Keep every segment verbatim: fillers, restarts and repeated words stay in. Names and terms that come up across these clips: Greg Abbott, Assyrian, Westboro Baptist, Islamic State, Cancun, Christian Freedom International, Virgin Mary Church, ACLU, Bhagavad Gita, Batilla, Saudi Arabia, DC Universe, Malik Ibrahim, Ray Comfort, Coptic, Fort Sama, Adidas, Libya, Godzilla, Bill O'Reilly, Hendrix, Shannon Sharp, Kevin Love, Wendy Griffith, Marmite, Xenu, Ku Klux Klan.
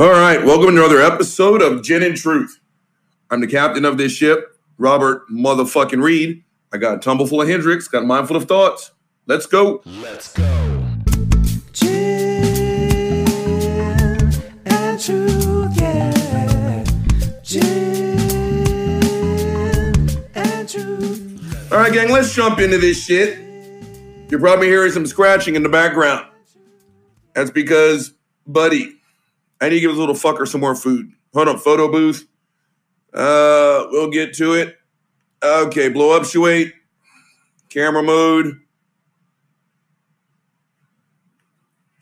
All right, welcome to another episode of Gen and Truth. I'm the captain of this ship, Robert motherfucking Reed. I got a tumble full of Hendrix, got a mindful of thoughts. Let's go. Let's go. Gen and Truth, yeah. Gen and Truth. All right, gang, let's jump into this shit. You're probably hearing some scratching in the background. That's because, buddy, I need to give this little fucker some more food. Hold on, photo booth. Uh, we'll get to it. Okay, blow up, shoot. Camera mode.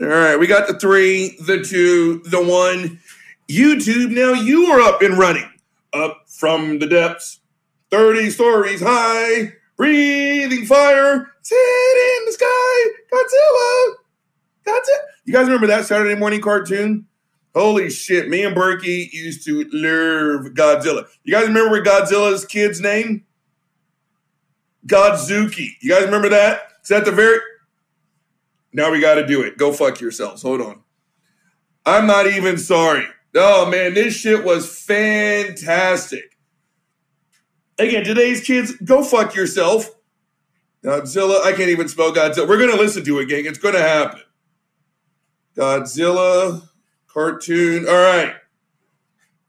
All right, we got the three, the two, the one. YouTube, now you are up and running. Up from the depths. thirty stories high. Breathing fire. Sit in the sky. Godzilla. Godzilla. You guys remember that Saturday morning cartoon? Holy shit, me and Berkey used to love Godzilla. You guys remember Godzilla's kid's name? Godzuki. You guys remember that? Is that the very... Now we got to do it. Go fuck yourselves. Hold on. I'm not even sorry. Oh, man, this shit was fantastic. Again, today's kids, go fuck yourself. Godzilla, I can't even spell Godzilla. We're going to listen to it, gang. It's going to happen. Godzilla... cartoon. All right.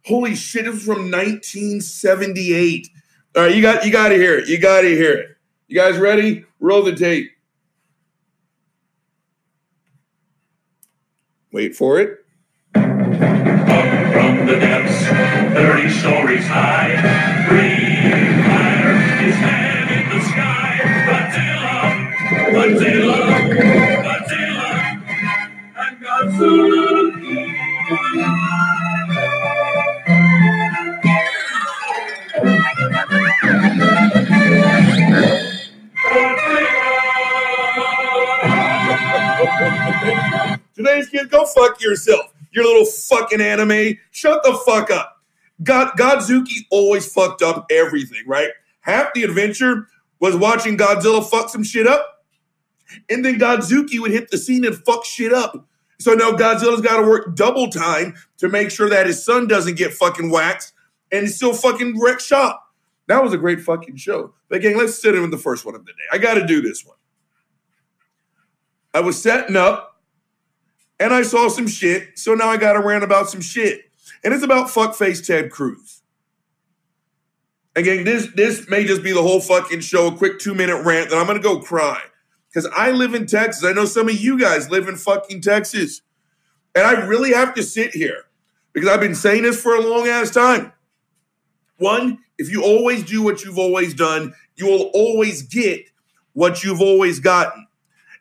Holy shit, it was from nineteen seventy-eight. All right, you got you gotta hear it. You gotta hear it. You guys ready? Roll the tape. Wait for it. Up from the depths, thirty stories high. Breathing fire, his hand in the sky. Batilla, Batilla, Batilla, and Godzilla. Today's kid, go fuck yourself. Your little fucking anime. Shut the fuck up. God, Godzuki always fucked up everything, right? Half the adventure was watching Godzilla fuck some shit up. And then Godzuki would hit the scene and fuck shit up. So now Godzilla's got to work double time to make sure that his son doesn't get fucking waxed and still fucking wreck shop. That was a great fucking show. But gang, let's sit in with the first one of the day. I got to do this one. I was setting up and I saw some shit. So now I got to rant about some shit. And it's about fuckface Ted Cruz. Again, this, this may just be the whole fucking show, a quick two minute rant that I'm going to go cry. Because I live in Texas. I know some of you guys live in fucking Texas. And I really have to sit here because I've been saying this for a long ass time. One, if you always do what you've always done, you will always get what you've always gotten.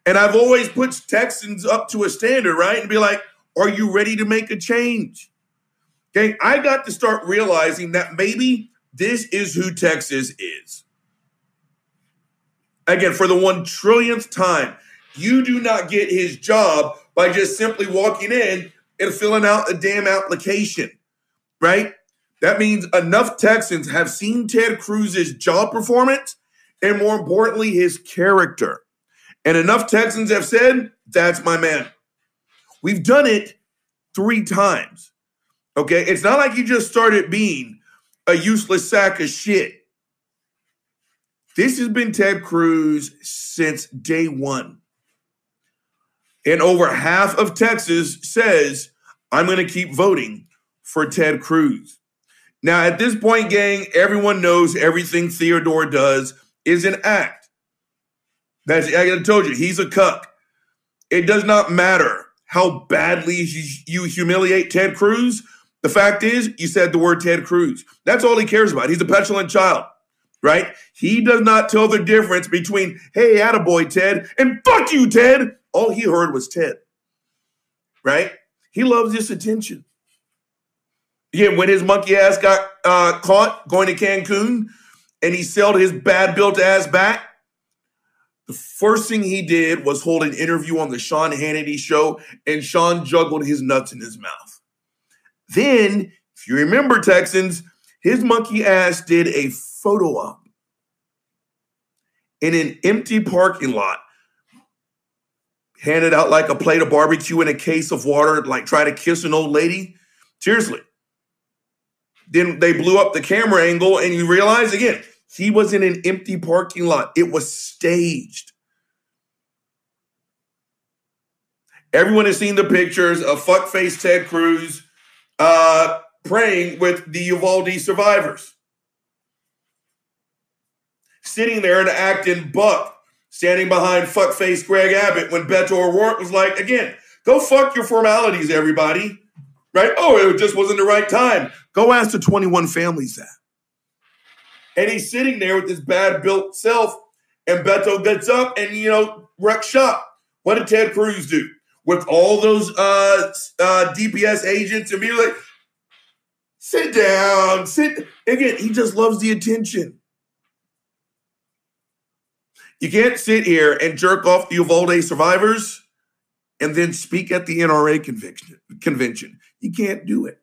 And I've always put Texans up to a standard, right? And be like, are you ready to make a change? Okay, I got to start realizing that maybe this is who Texas is. Again, for the one trillionth time, you do not get his job by just simply walking in and filling out a damn application, right? That means enough Texans have seen Ted Cruz's job performance and, more importantly, his character. And enough Texans have said, that's my man. We've done it three times, okay? It's not like you just started being a useless sack of shit. This has been Ted Cruz since day one. And over half of Texas says, I'm going to keep voting for Ted Cruz. Now, at this point, gang, everyone knows everything Theodore does is an act. That's, I told you, he's a cuck. It does not matter how badly you humiliate Ted Cruz. The fact is, you said the word Ted Cruz. That's all he cares about. He's a petulant child. Right? He does not tell the difference between, hey, attaboy, Ted, and fuck you, Ted. All he heard was Ted. Right? He loves this attention. Yeah, when his monkey ass got uh, caught going to Cancun and he sailed his bad built ass back, the first thing he did was hold an interview on the Sean Hannity show, and Sean juggled his nuts in his mouth. Then, if you remember, Texans, his monkey ass did a photo op in an empty parking lot, handed out like a plate of barbecue and a case of water, like try to kiss an old lady. Seriously. Then they blew up the camera angle, and you realize, again, he was in an empty parking lot. It was staged. Everyone has seen the pictures of fuckface Ted Cruz uh, praying with the Uvalde survivors. Sitting there and acting buck, standing behind fuckface Greg Abbott when Beto O'Rourke was like, again, go fuck your formalities, everybody. Right? Oh, it just wasn't the right time. Go ask the twenty-one families that. And he's sitting there with his bad built self, and Beto gets up and, you know, wrecks shop. What did Ted Cruz do? With all those uh, uh, D P S agents and people like, sit down, sit. Again, he just loves the attention. You can't sit here and jerk off the Uvalde survivors and then speak at the N R A convention. convention. You can't do it,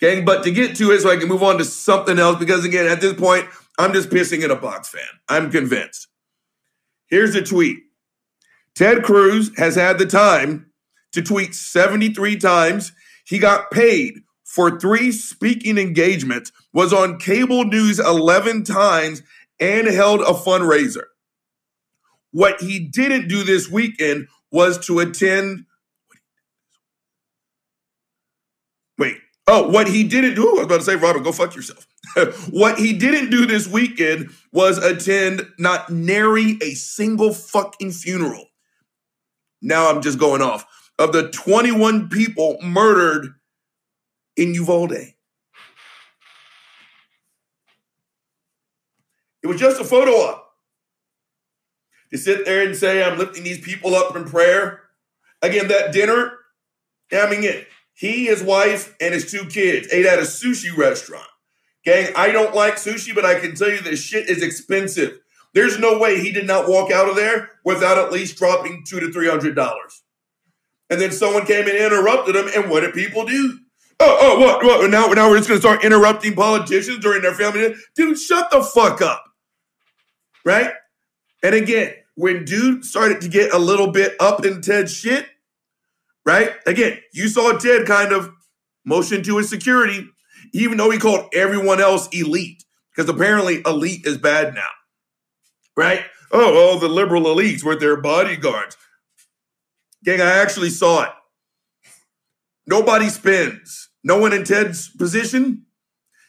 gang. But to get to it so I can move on to something else, because, again, at this point, I'm just pissing in a box fan. I'm convinced. Here's a tweet. Ted Cruz has had the time to tweet seventy-three times. He got paid for three speaking engagements, was on cable news eleven times, and held a fundraiser. What he didn't do this weekend was to attend. Wait. Oh, what he didn't do. I was about to say, Robert, go fuck yourself. What he didn't do this weekend was attend not nary a single fucking funeral. Now I'm just going off. Of the twenty-one people murdered in Uvalde. It was just a photo op. To sit there and say, I'm lifting these people up in prayer. Again, that dinner, I mean, it. He, his wife, and his two kids ate at a sushi restaurant. Gang, I don't like sushi, but I can tell you this shit is expensive. There's no way he did not walk out of there without at least dropping two hundred to three hundred dollars. And then someone came and interrupted him, and what did people do? Oh, oh, what, what? Now, now we're just going to start interrupting politicians during their family dinner? Dude, shut the fuck up. Right? And again, when dude started to get a little bit up in Ted's shit, right? Again, you saw Ted kind of motion to his security, even though he called everyone else elite, because apparently elite is bad now, right? Oh, oh, the liberal elites were their bodyguards. Gang, I actually saw it. Nobody spends. No one in Ted's position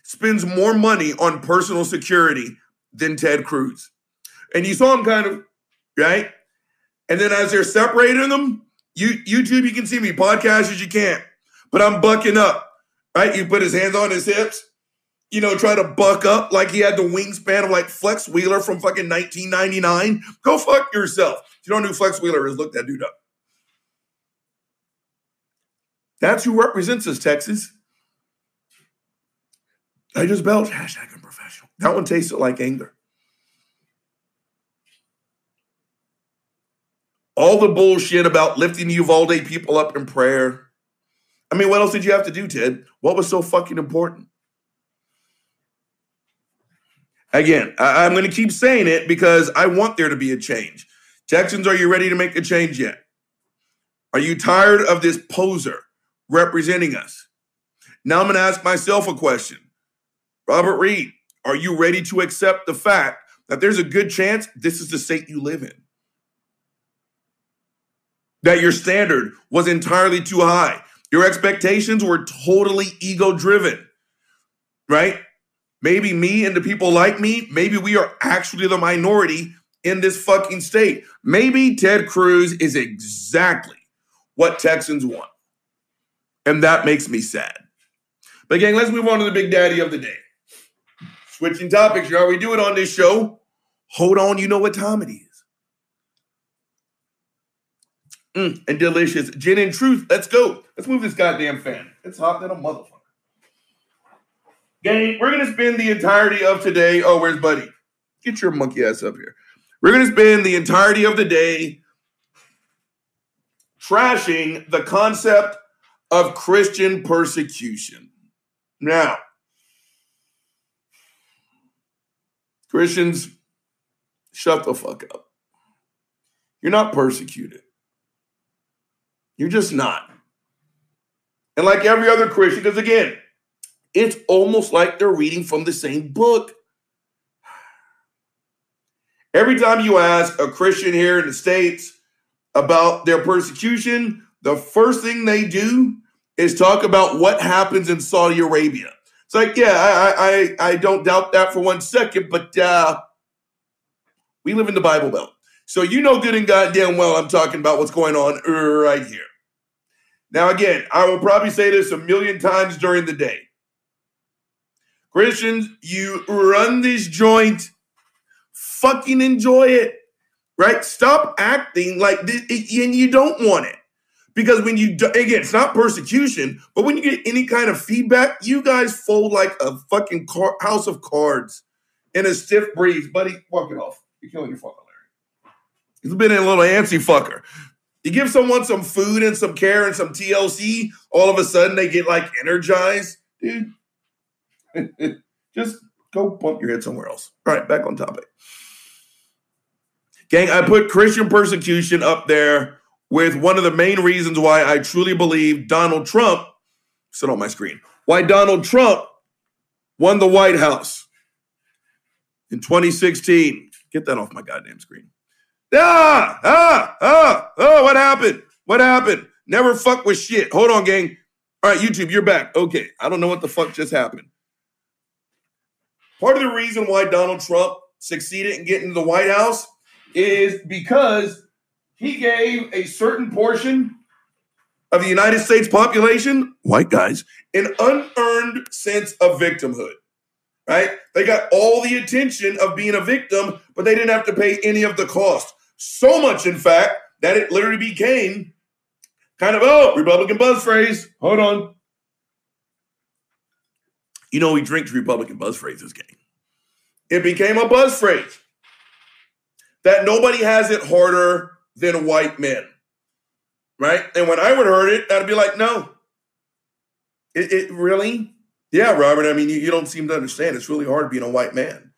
spends more money on personal security than Ted Cruz. And you saw him kind of, right? And then as they're separating them, you, YouTube, you can see me. Podcasters, you can't. But I'm bucking up, right? He put his hands on his hips, you know, try to buck up like he had the wingspan of like Flex Wheeler from fucking nineteen ninety-nine. Go fuck yourself. If you don't know who Flex Wheeler is, look that dude up. That's who represents us, Texas. I just belched. Hashtag unprofessional. That one tasted like anger. All the bullshit about lifting the Uvalde people up in prayer. I mean, what else did you have to do, Ted? What was so fucking important? Again, I- I'm going to keep saying it because I want there to be a change. Texans, are you ready to make a change yet? Are you tired of this poser representing us? Now I'm going to ask myself a question. Robert Reed, are you ready to accept the fact that there's a good chance this is the state you live in? That your standard was entirely too high. Your expectations were totally ego-driven, right? Maybe me and the people like me, maybe we are actually the minority in this fucking state. Maybe Ted Cruz is exactly what Texans want. And that makes me sad. But gang, let's move on to the big daddy of the day. Switching topics, you know how we do it on this show. Hold on, you know what time it is. Mm, and delicious gin and truth. Let's go. Let's move this goddamn fan. It's hot than a motherfucker. Gang, we're going to spend the entirety of today. Oh, where's Buddy? Get your monkey ass up here. We're going to spend the entirety of the day trashing the concept of Christian persecution. Now, Christians, shut the fuck up. You're not persecuted. You're just not. And like every other Christian, because again, it's almost like they're reading from the same book. Every time you ask a Christian here in the States about their persecution, the first thing they do is talk about what happens in Saudi Arabia. It's like, yeah, I, I, I don't doubt that for one second, but uh, we live in the Bible Belt. So you know good and goddamn well I'm talking about what's going on right here. Now, again, I will probably say this a million times during the day. Christians, you run this joint. Fucking enjoy it, right? Stop acting like this, and you don't want it. Because when you, do, again, it's not persecution, but when you get any kind of feedback, you guys fold like a fucking car, house of cards in a stiff breeze. Buddy, walk it off. You're killing your fucking Larry. He's been a little antsy fucker. You give someone some food and some care and some T L C, all of a sudden they get like energized. Dude, just go bump your head somewhere else. All right, back on topic. Gang, I put Christian persecution up there with one of the main reasons why I truly believe Donald Trump, sit on my screen, why Donald Trump won the White House in twenty sixteen. Get that off my goddamn screen. Ah, ah, ah, oh, what happened? What happened? Never fuck with shit. Hold on, gang. All right, YouTube, you're back. Okay, I don't know what the fuck just happened. Part of the reason why Donald Trump succeeded in getting to the White House is because he gave a certain portion of the United States population, white guys, an unearned sense of victimhood, right? They got all the attention of being a victim, but they didn't have to pay any of the cost. So much, in fact, that it literally became kind of, oh, Republican buzz phrase. Hold on. You know, he drinks Republican buzz phrases, gang. It became a buzz phrase that nobody has it harder than white men, right? And when I would heard it, I'd be like, no. It, it really? Yeah, Robert, I mean, you, you don't seem to understand. It's really hard being a white man.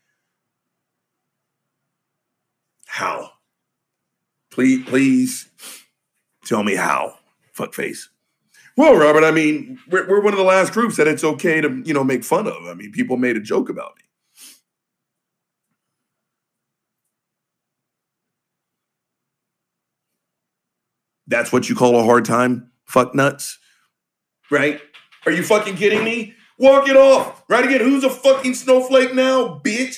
How? Please, please tell me how, fuckface. Well, Robert, I mean, we're, we're one of the last groups that it's okay to, you know, make fun of. I mean, people made a joke about me. That's what you call a hard time? Fuck nuts? Right? Are you fucking kidding me? Walk it off. Right again, who's a fucking snowflake now, bitch?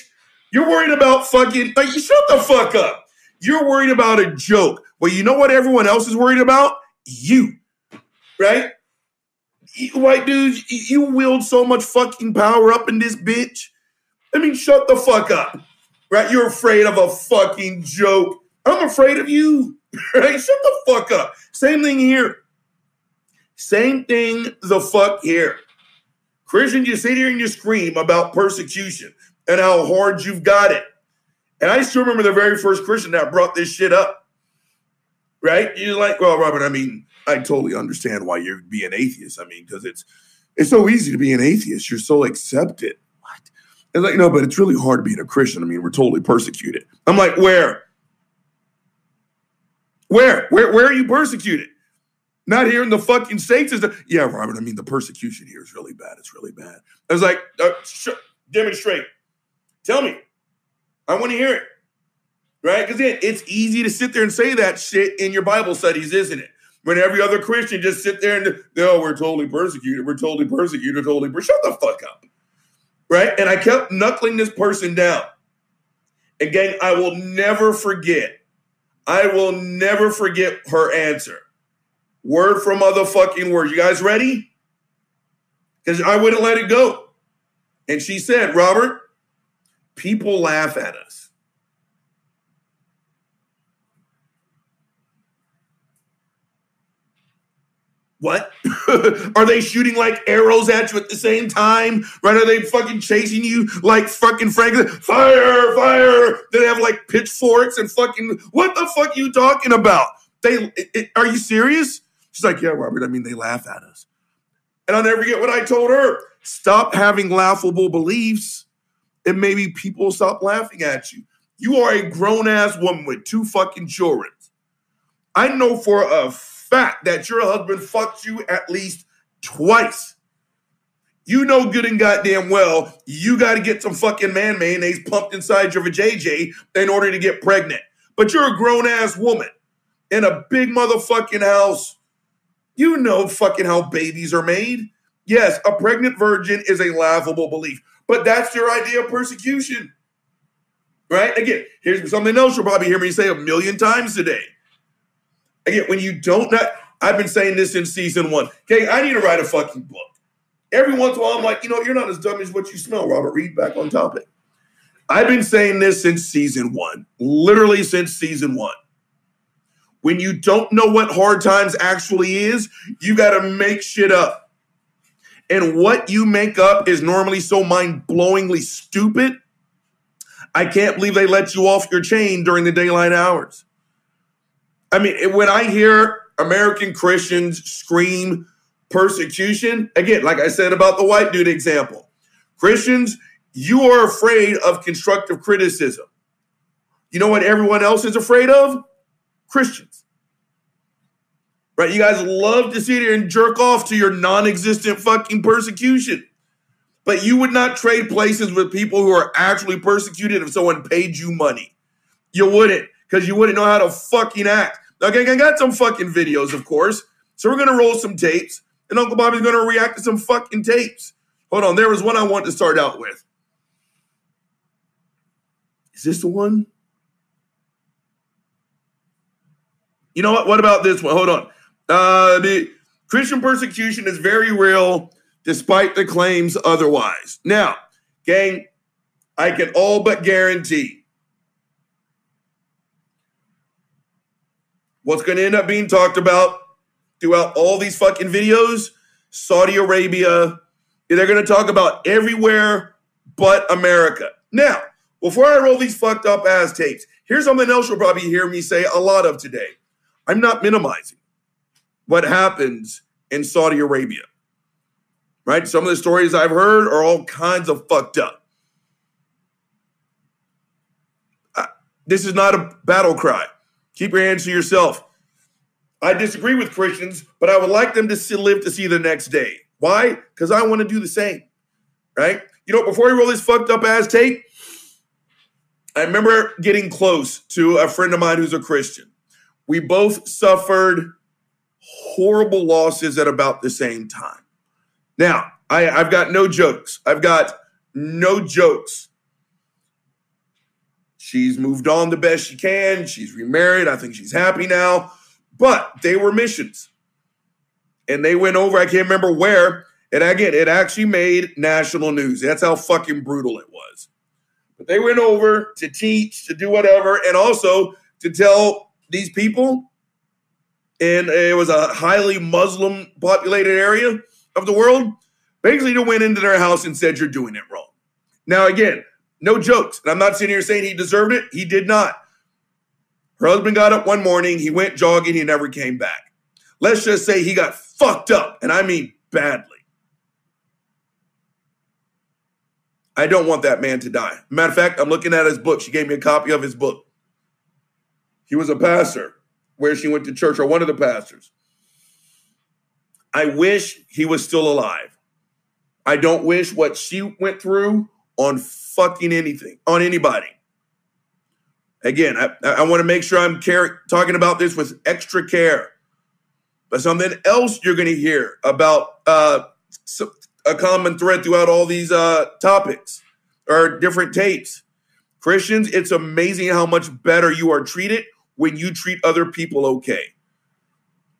You're worried about fucking, like, you shut the fuck up. You're worried about a joke. Well, you know what everyone else is worried about? You. Right? White dudes, you wield so much fucking power up in this bitch. I mean, shut the fuck up. Right? You're afraid of a fucking joke. I'm afraid of you. Right? Shut the fuck up. Same thing here. Same thing the fuck here. Christian, you sit here and you scream about persecution and how hard you've got it. And I still remember the very first Christian that brought this shit up. Right? You're like, well, Robert, I mean, I totally understand why you'd be an atheist. I mean, because it's it's so easy to be an atheist. You're so accepted. What? It's like, no, but it's really hard being a Christian. I mean, we're totally persecuted. I'm like, where? Where? Where where are you persecuted? Not here in the fucking States. Is the, yeah, Robert, I mean, the persecution here is really bad. It's really bad. I was like, uh, sh- demonstrate. Tell me. I want to hear it. Right? Because it, it's easy to sit there and say that shit in your Bible studies, isn't it? When every other Christian just sit there and, no, we're totally persecuted. We're totally persecuted. Totally per-. Shut the fuck up. Right? And I kept knuckling this person down. And gang, I will never forget. I will never forget her answer. Word for motherfucking word. You guys ready? Because I wouldn't let it go. And she said, Robert, people laugh at us. What? Are they shooting like arrows at you at the same time? Right? Are they fucking chasing you like fucking Franklin? Fire, fire. They have like pitchforks and fucking, what the fuck are you talking about? They, it, it, are you serious? She's like, yeah, Robert, I mean, they laugh at us. And I'll never forget what I told her. Stop having laughable beliefs and maybe people stop laughing at you. You are a grown-ass woman with two fucking children. I know for a fact that your husband fucked you at least twice. You know good and goddamn well you got to get some fucking man mayonnaise pumped inside your vajayjay in order to get pregnant. But you're a grown-ass woman in a big motherfucking house. You know fucking how babies are made. Yes, a pregnant virgin is a laughable belief, but that's your idea of persecution, right? Again, here's something else you'll probably hear me say a million times today. Again, when you don't not, I've been saying this in season one. Okay, I need to write a fucking book. Every once in a while, I'm like, you know, you're not as dumb as what you smell, Robert Reed, back on topic. I've been saying this since season one, literally since season one. When you don't know what hard times actually is, you got to make shit up. And what you make up is normally so mind-blowingly stupid, I can't believe they let you off your chain during the daylight hours. I mean, when I hear American Christians scream persecution, again, like I said about the white dude example, Christians, you are afraid of constructive criticism. You know what everyone else is afraid of? Christians. Right? You guys love to sit here and jerk off to your non-existent fucking persecution. But you would not trade places with people who are actually persecuted if someone paid you money. You wouldn't, because you wouldn't know how to fucking act. Okay, I got some fucking videos, of course. So we're going to roll some tapes, and Uncle Bobby's going to react to some fucking tapes. Hold on, there was one I wanted to start out with. Is this the one? You know what? What about this one? Hold on. Uh, the Christian persecution is very real, despite the claims otherwise. Now, gang, I can all but guarantee what's going to end up being talked about throughout all these fucking videos, Saudi Arabia, they're going to talk about everywhere but America. Now, before I roll these fucked up ass tapes, here's something else you'll probably hear me say a lot of today. I'm not minimizing what happens in Saudi Arabia, right? Some of the stories I've heard are all kinds of fucked up. Uh, this is not a battle cry. Keep your hands to yourself. I disagree with Christians, but I would like them to see, live to see the next day. Why? Because I want to do the same, right? You know, before I roll this fucked up ass tape, I remember getting close to a friend of mine who's a Christian. We both suffered horrible losses at about the same time. Now, I, I've got no jokes. I've got no jokes. She's moved on the best she can. She's remarried. I think she's happy now. But they were missions. And they went over, I can't remember where. And again, it actually made national news. That's how fucking brutal it was. But they went over to teach, to do whatever, and also to tell these people, and it was a highly Muslim populated area of the world, basically to went into their house and said, you're doing it wrong. Now, again, no jokes. And I'm not sitting here saying he deserved it. He did not. Her husband got up one morning, he went jogging, he never came back. Let's just say he got fucked up, and I mean badly. I don't want that man to die. Matter of fact, I'm looking at his book. She gave me a copy of his book. He was a pastor where she went to church, or one of the pastors. I wish he was still alive. I don't wish what she went through on fucking anything, on anybody. Again, I, I want to make sure I'm care, talking about this with extra care. But something else you're going to hear about uh, a common thread throughout all these uh, topics or different tapes. Christians, it's amazing how much better you are treated when you treat other people okay.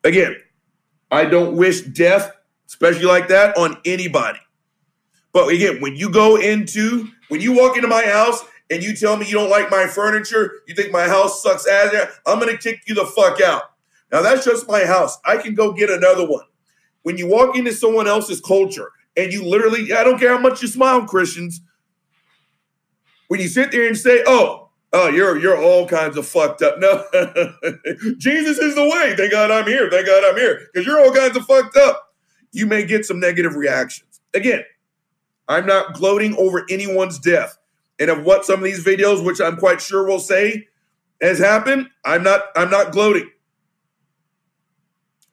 Again, I don't wish death, especially like that, on anybody. But again, when you go into, when you walk into my house and you tell me you don't like my furniture, you think my house sucks ass, I'm going to kick you the fuck out. Now, that's just my house. I can go get another one. When you walk into someone else's culture and you literally, I don't care how much you smile, Christians, when you sit there and say, oh, oh, you're you're all kinds of fucked up. No, Jesus is the way. Thank God I'm here. Thank God I'm here. Because you're all kinds of fucked up. You may get some negative reactions. Again, I'm not gloating over anyone's death. And of what some of these videos, which I'm quite sure will say, has happened, I'm not, I'm not gloating.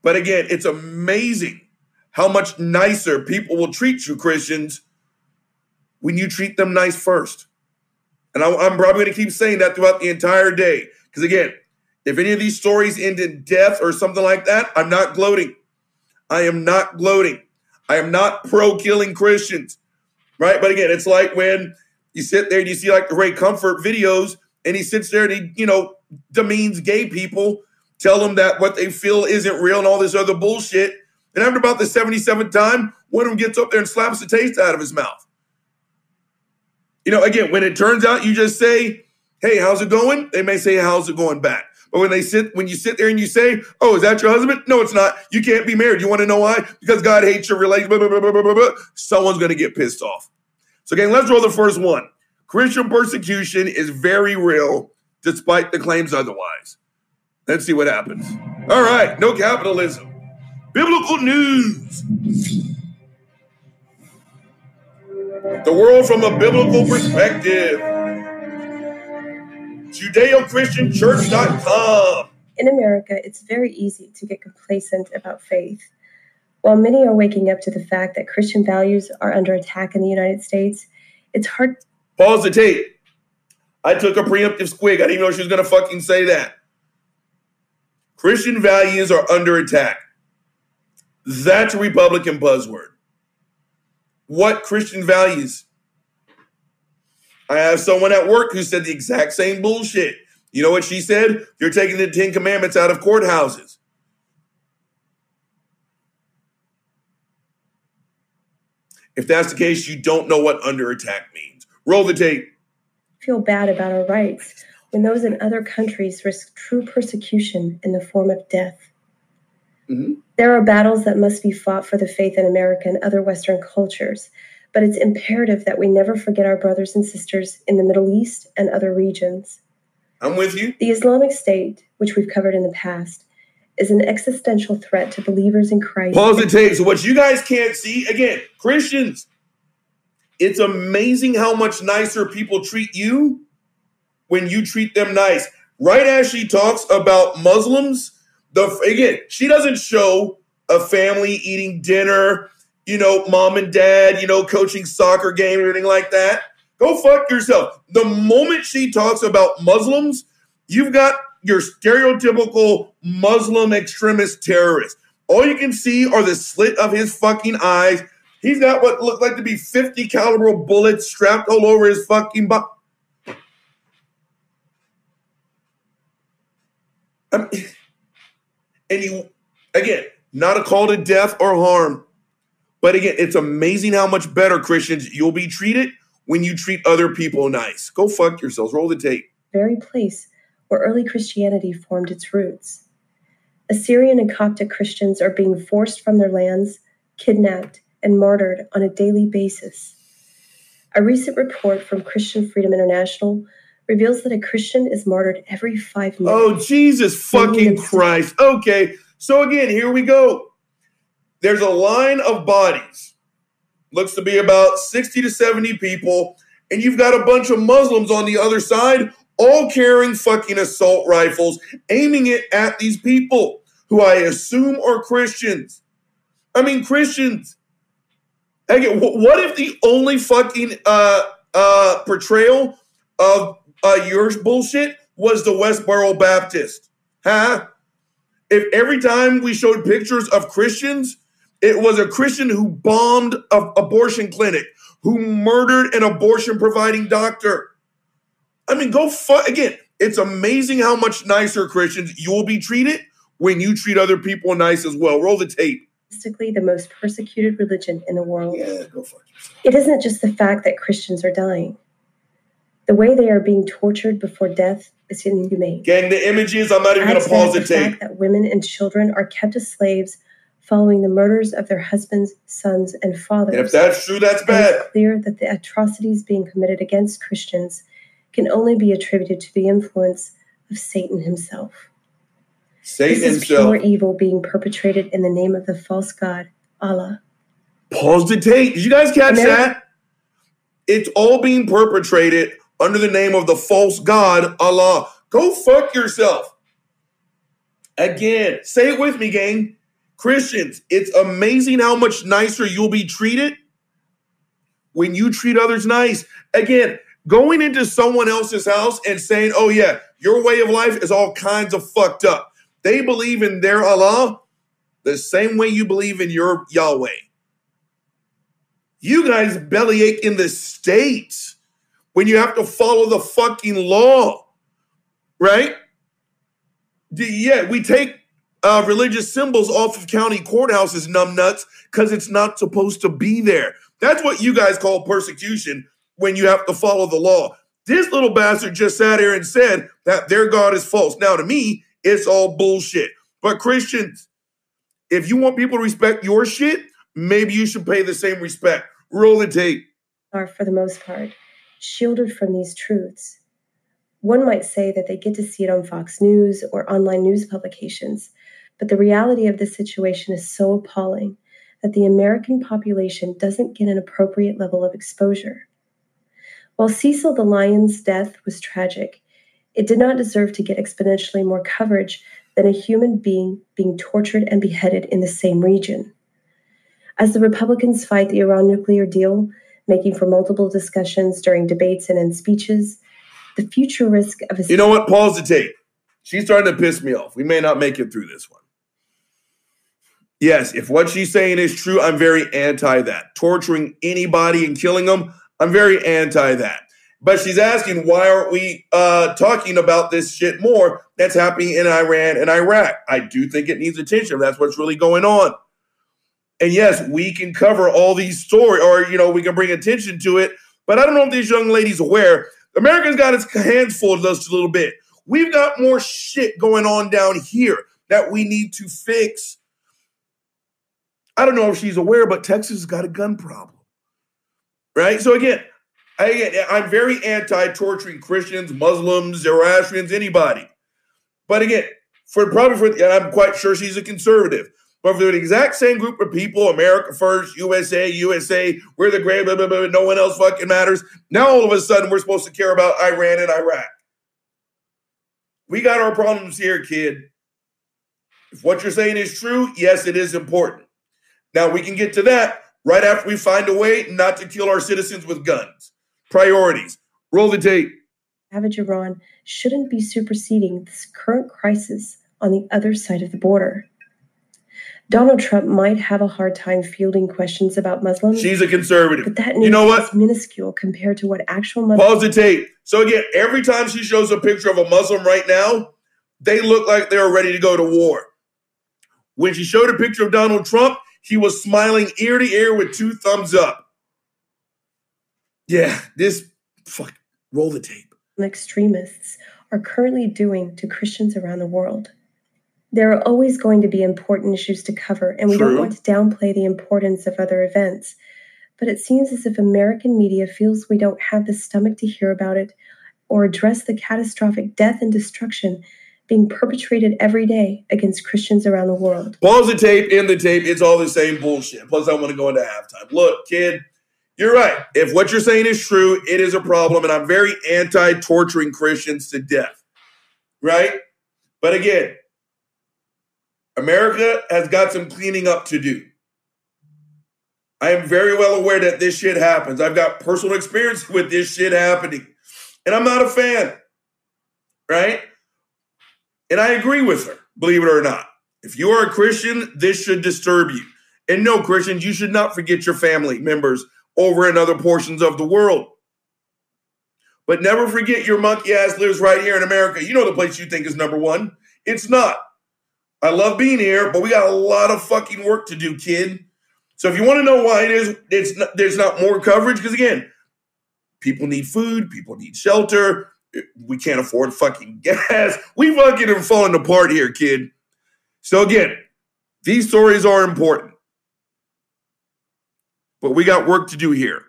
But again, it's amazing how much nicer people will treat you, Christians, when you treat them nice first. And I, I'm probably going to keep saying that throughout the entire day. Because again, if any of these stories end in death or something like that, I'm not gloating. I am not gloating. I am not pro-killing Christians, right? But again, it's like when you sit there and you see like the Ray Comfort videos and he sits there and he, you know, demeans gay people, tell them that what they feel isn't real and all this other bullshit. And after about the seventy-seventh time, one of them gets up there and slaps the taste out of his mouth. You know, again, when it turns out, you just say, hey, how's it going? They may say, how's it going back? But when they sit, when you sit there and you say, oh, is that your husband? No, it's not. You can't be married. You want to know why? Because God hates your relationship. Blah, blah, blah, blah, blah, blah. Someone's going to get pissed off. So again, let's roll the first one. Christian persecution is very real, despite the claims otherwise. Let's see what happens. All right. No capitalism. Biblical news. The world from a biblical perspective. Judeo Christian Church dot com. In America, it's very easy to get complacent about faith. While many are waking up to the fact that Christian values are under attack in the United States, it's hard. Pause the tape. I took a preemptive squig. I didn't even know she was going to fucking say that. Christian values are under attack. That's a Republican buzzword. What Christian values? I have someone at work who said the exact same bullshit. You know what she said? You're taking the Ten Commandments out of courthouses. If that's the case, you don't know what under attack means. Roll the tape. Feel bad about our rights when those in other countries risk true persecution in the form of death. Mm-hmm. There are battles that must be fought for the faith in America and other Western cultures, but it's imperative that we never forget our brothers and sisters in the Middle East and other regions. I'm with you. The Islamic State, which we've covered in the past, is an existential threat to believers in Christ. Pause the tape. So what you guys can't see, again, Christians, it's amazing how much nicer people treat you when you treat them nice. Right as she talks about Muslims, the again, she doesn't show a family eating dinner, you know, mom and dad, you know, coaching soccer game or anything like that. Go fuck yourself. The moment she talks about Muslims, you've got your stereotypical Muslim extremist terrorist. All you can see are the slit of his fucking eyes. He's got what looked like to be fifty caliber bullets strapped all over his fucking body. I mean, and he, again, not a call to death or harm. But again, it's amazing how much better, Christians, you'll be treated when you treat other people nice. Go fuck yourselves. Roll the tape. Very place where early Christianity formed its roots. Assyrian and Coptic Christians are being forced from their lands, kidnapped, and martyred on a daily basis. A recent report from Christian Freedom International reveals that a Christian is martyred every five minutes. Oh, Jesus fucking Christ. Okay, so again, here we go. There's a line of bodies, looks to be about sixty to seventy people, and you've got a bunch of Muslims on the other side, all carrying fucking assault rifles, aiming it at these people who I assume are Christians. I mean, Christians. Again, what if the only fucking uh, uh, portrayal of uh, your bullshit was the Westboro Baptist? Huh? If every time we showed pictures of Christians, it was a Christian who bombed an abortion clinic, who murdered an abortion-providing doctor. I mean, go fuck. Again, it's amazing how much nicer, Christians, you will be treated when you treat other people nice as well. Roll the tape. The most persecuted religion in the world. Yeah, go fuck yourself. It isn't just the fact that Christians are dying. The way they are being tortured before death is inhumane. Gang, the images, I'm not even going to pause the tape. The fact that women and children are kept as slaves following the murders of their husbands, sons, and fathers. And if that's true, that's bad. It's clear that the atrocities being committed against Christians can only be attributed to the influence of Satan himself. Satan himself. This is pure evil being perpetrated in the name of the false god, Allah. Pause the tape. Did you guys catch America- that? It's all being perpetrated under the name of the false god, Allah. Go fuck yourself. Again, say it with me, gang. Christians, it's amazing how much nicer you'll be treated when you treat others nice. Again, going into someone else's house and saying, oh yeah, your way of life is all kinds of fucked up. They believe in their Allah the same way you believe in your Yahweh. You guys bellyache in the States when you have to follow the fucking law, right? Yeah, we take uh, religious symbols off of county courthouses, numbnuts, because it's not supposed to be there. That's what you guys call persecution when you have to follow the law. This little bastard just sat here and said that their God is false. Now, to me, it's all bullshit. But Christians, if you want people to respect your shit, maybe you should pay the same respect. Roll the tape. Are, for the most part, shielded from these truths. One might say that they get to see it on Fox News or online news publications, but the reality of this situation is so appalling that the American population doesn't get an appropriate level of exposure. While Cecil the Lion's death was tragic, it did not deserve to get exponentially more coverage than a human being being tortured and beheaded in the same region. As the Republicans fight the Iran nuclear deal, making for multiple discussions during debates and in speeches, the future risk of a... You know what? Pause the tape. She's starting to piss me off. We may not make it through this one. Yes, if what she's saying is true, I'm very anti that. Torturing anybody and killing them, I'm very anti that. But she's asking, why aren't we uh, talking about this shit more that's happening in Iran and Iraq? I do think it needs attention. That's what's really going on. And yes, we can cover all these stories, or, you know, we can bring attention to it. But I don't know if this young lady's aware. America's got its hands full just a little bit. We've got more shit going on down here that we need to fix. I don't know if she's aware, but Texas has got a gun problem, right? So again, I, I'm very anti-torturing Christians, Muslims, Zoroastrians, anybody. But again, for probably for, and I'm quite sure she's a conservative, but for the exact same group of people, America first, U S A, U S A, we're the great, blah, blah, blah, no one else fucking matters. Now all of a sudden we're supposed to care about Iran and Iraq. We got our problems here, kid. If what you're saying is true, yes, it is important. Now we can get to that right after we find a way not to kill our citizens with guns. Priorities. Roll the tape. Savage Iran shouldn't be superseding this current crisis on the other side of the border. Donald Trump might have a hard time fielding questions about Muslims. She's a conservative. But that news, you know what? Is minuscule compared to what actual Muslims... Pause the tape. So again, every time she shows a picture of a Muslim right now, they look like they're ready to go to war. When she showed a picture of Donald Trump, he was smiling ear to ear with two thumbs up. Yeah, this... Fuck. Roll the tape. Extremists are currently doing to Christians around the world. There are always going to be important issues to cover, and we True. don't want to downplay the importance of other events. But it seems as if American media feels we don't have the stomach to hear about it or address the catastrophic death and destruction being perpetrated every day against Christians around the world. Pause the tape, end the tape. It's all the same bullshit. Plus, I want to go into halftime. Look, kid, you're right. If what you're saying is true, it is a problem, and I'm very anti-torturing Christians to death, right? But again, America has got some cleaning up to do. I am very well aware that this shit happens. I've got personal experience with this shit happening. And I'm not a fan, right? And I agree with her, believe it or not. If you are a Christian, this should disturb you. And no, Christians, you should not forget your family members over in other portions of the world. But never forget your monkey ass lives right here in America. You know the place you think is number one. It's not. I love being here, but we got a lot of fucking work to do, kid. So if you want to know why it is, it's not, there's not more coverage, because again, people need food, people need shelter, we can't afford fucking gas. We fucking are falling apart here, kid. So again, these stories are important, but we got work to do here.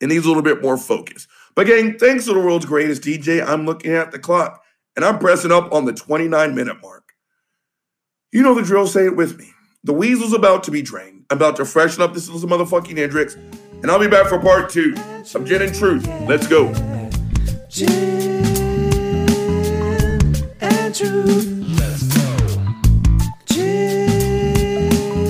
It needs a little bit more focus. But again, thanks to the world's greatest D J, I'm looking at the clock, and I'm pressing up on the twenty-nine minute mark. You know the drill, say it with me. The weasel's about to be drained. I'm about to freshen up this little motherfucking Hendrix, and I'll be back for part two. Some Gin and Truth. Let's go. Gin and Truth. Let's go. Gin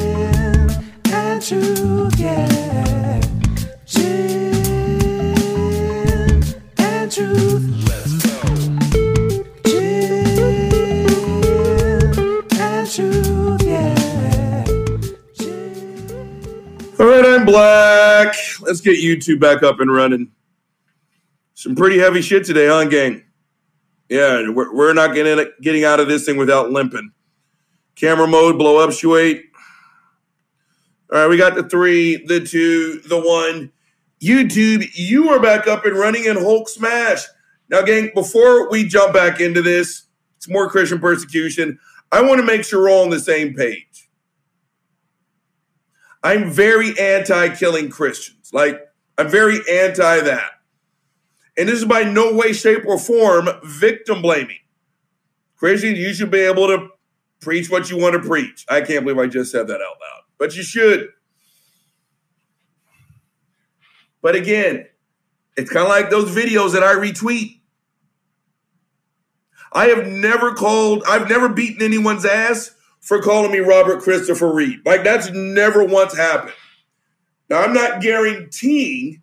black. Let's get YouTube back up and running. Some pretty heavy shit today, huh, gang? Yeah, we're, we're not getting getting out of this thing without limping. Camera mode, blow up, shoot. All right, we got the three, the two, the one. YouTube, you are back up and running in Hulk Smash. Now, gang, before we jump back into this, it's more Christian persecution. I want to make sure we're all on the same page. I'm very anti-killing Christians. Like, I'm very anti that. And this is by no way, shape, or form victim blaming. Christians, you should be able to preach what you want to preach. I can't believe I just said that out loud. But you should. But again, it's kind of like those videos that I retweet. I have never called, I've never beaten anyone's ass for calling me Robert Christopher Reed. Like, that's never once happened. Now, I'm not guaranteeing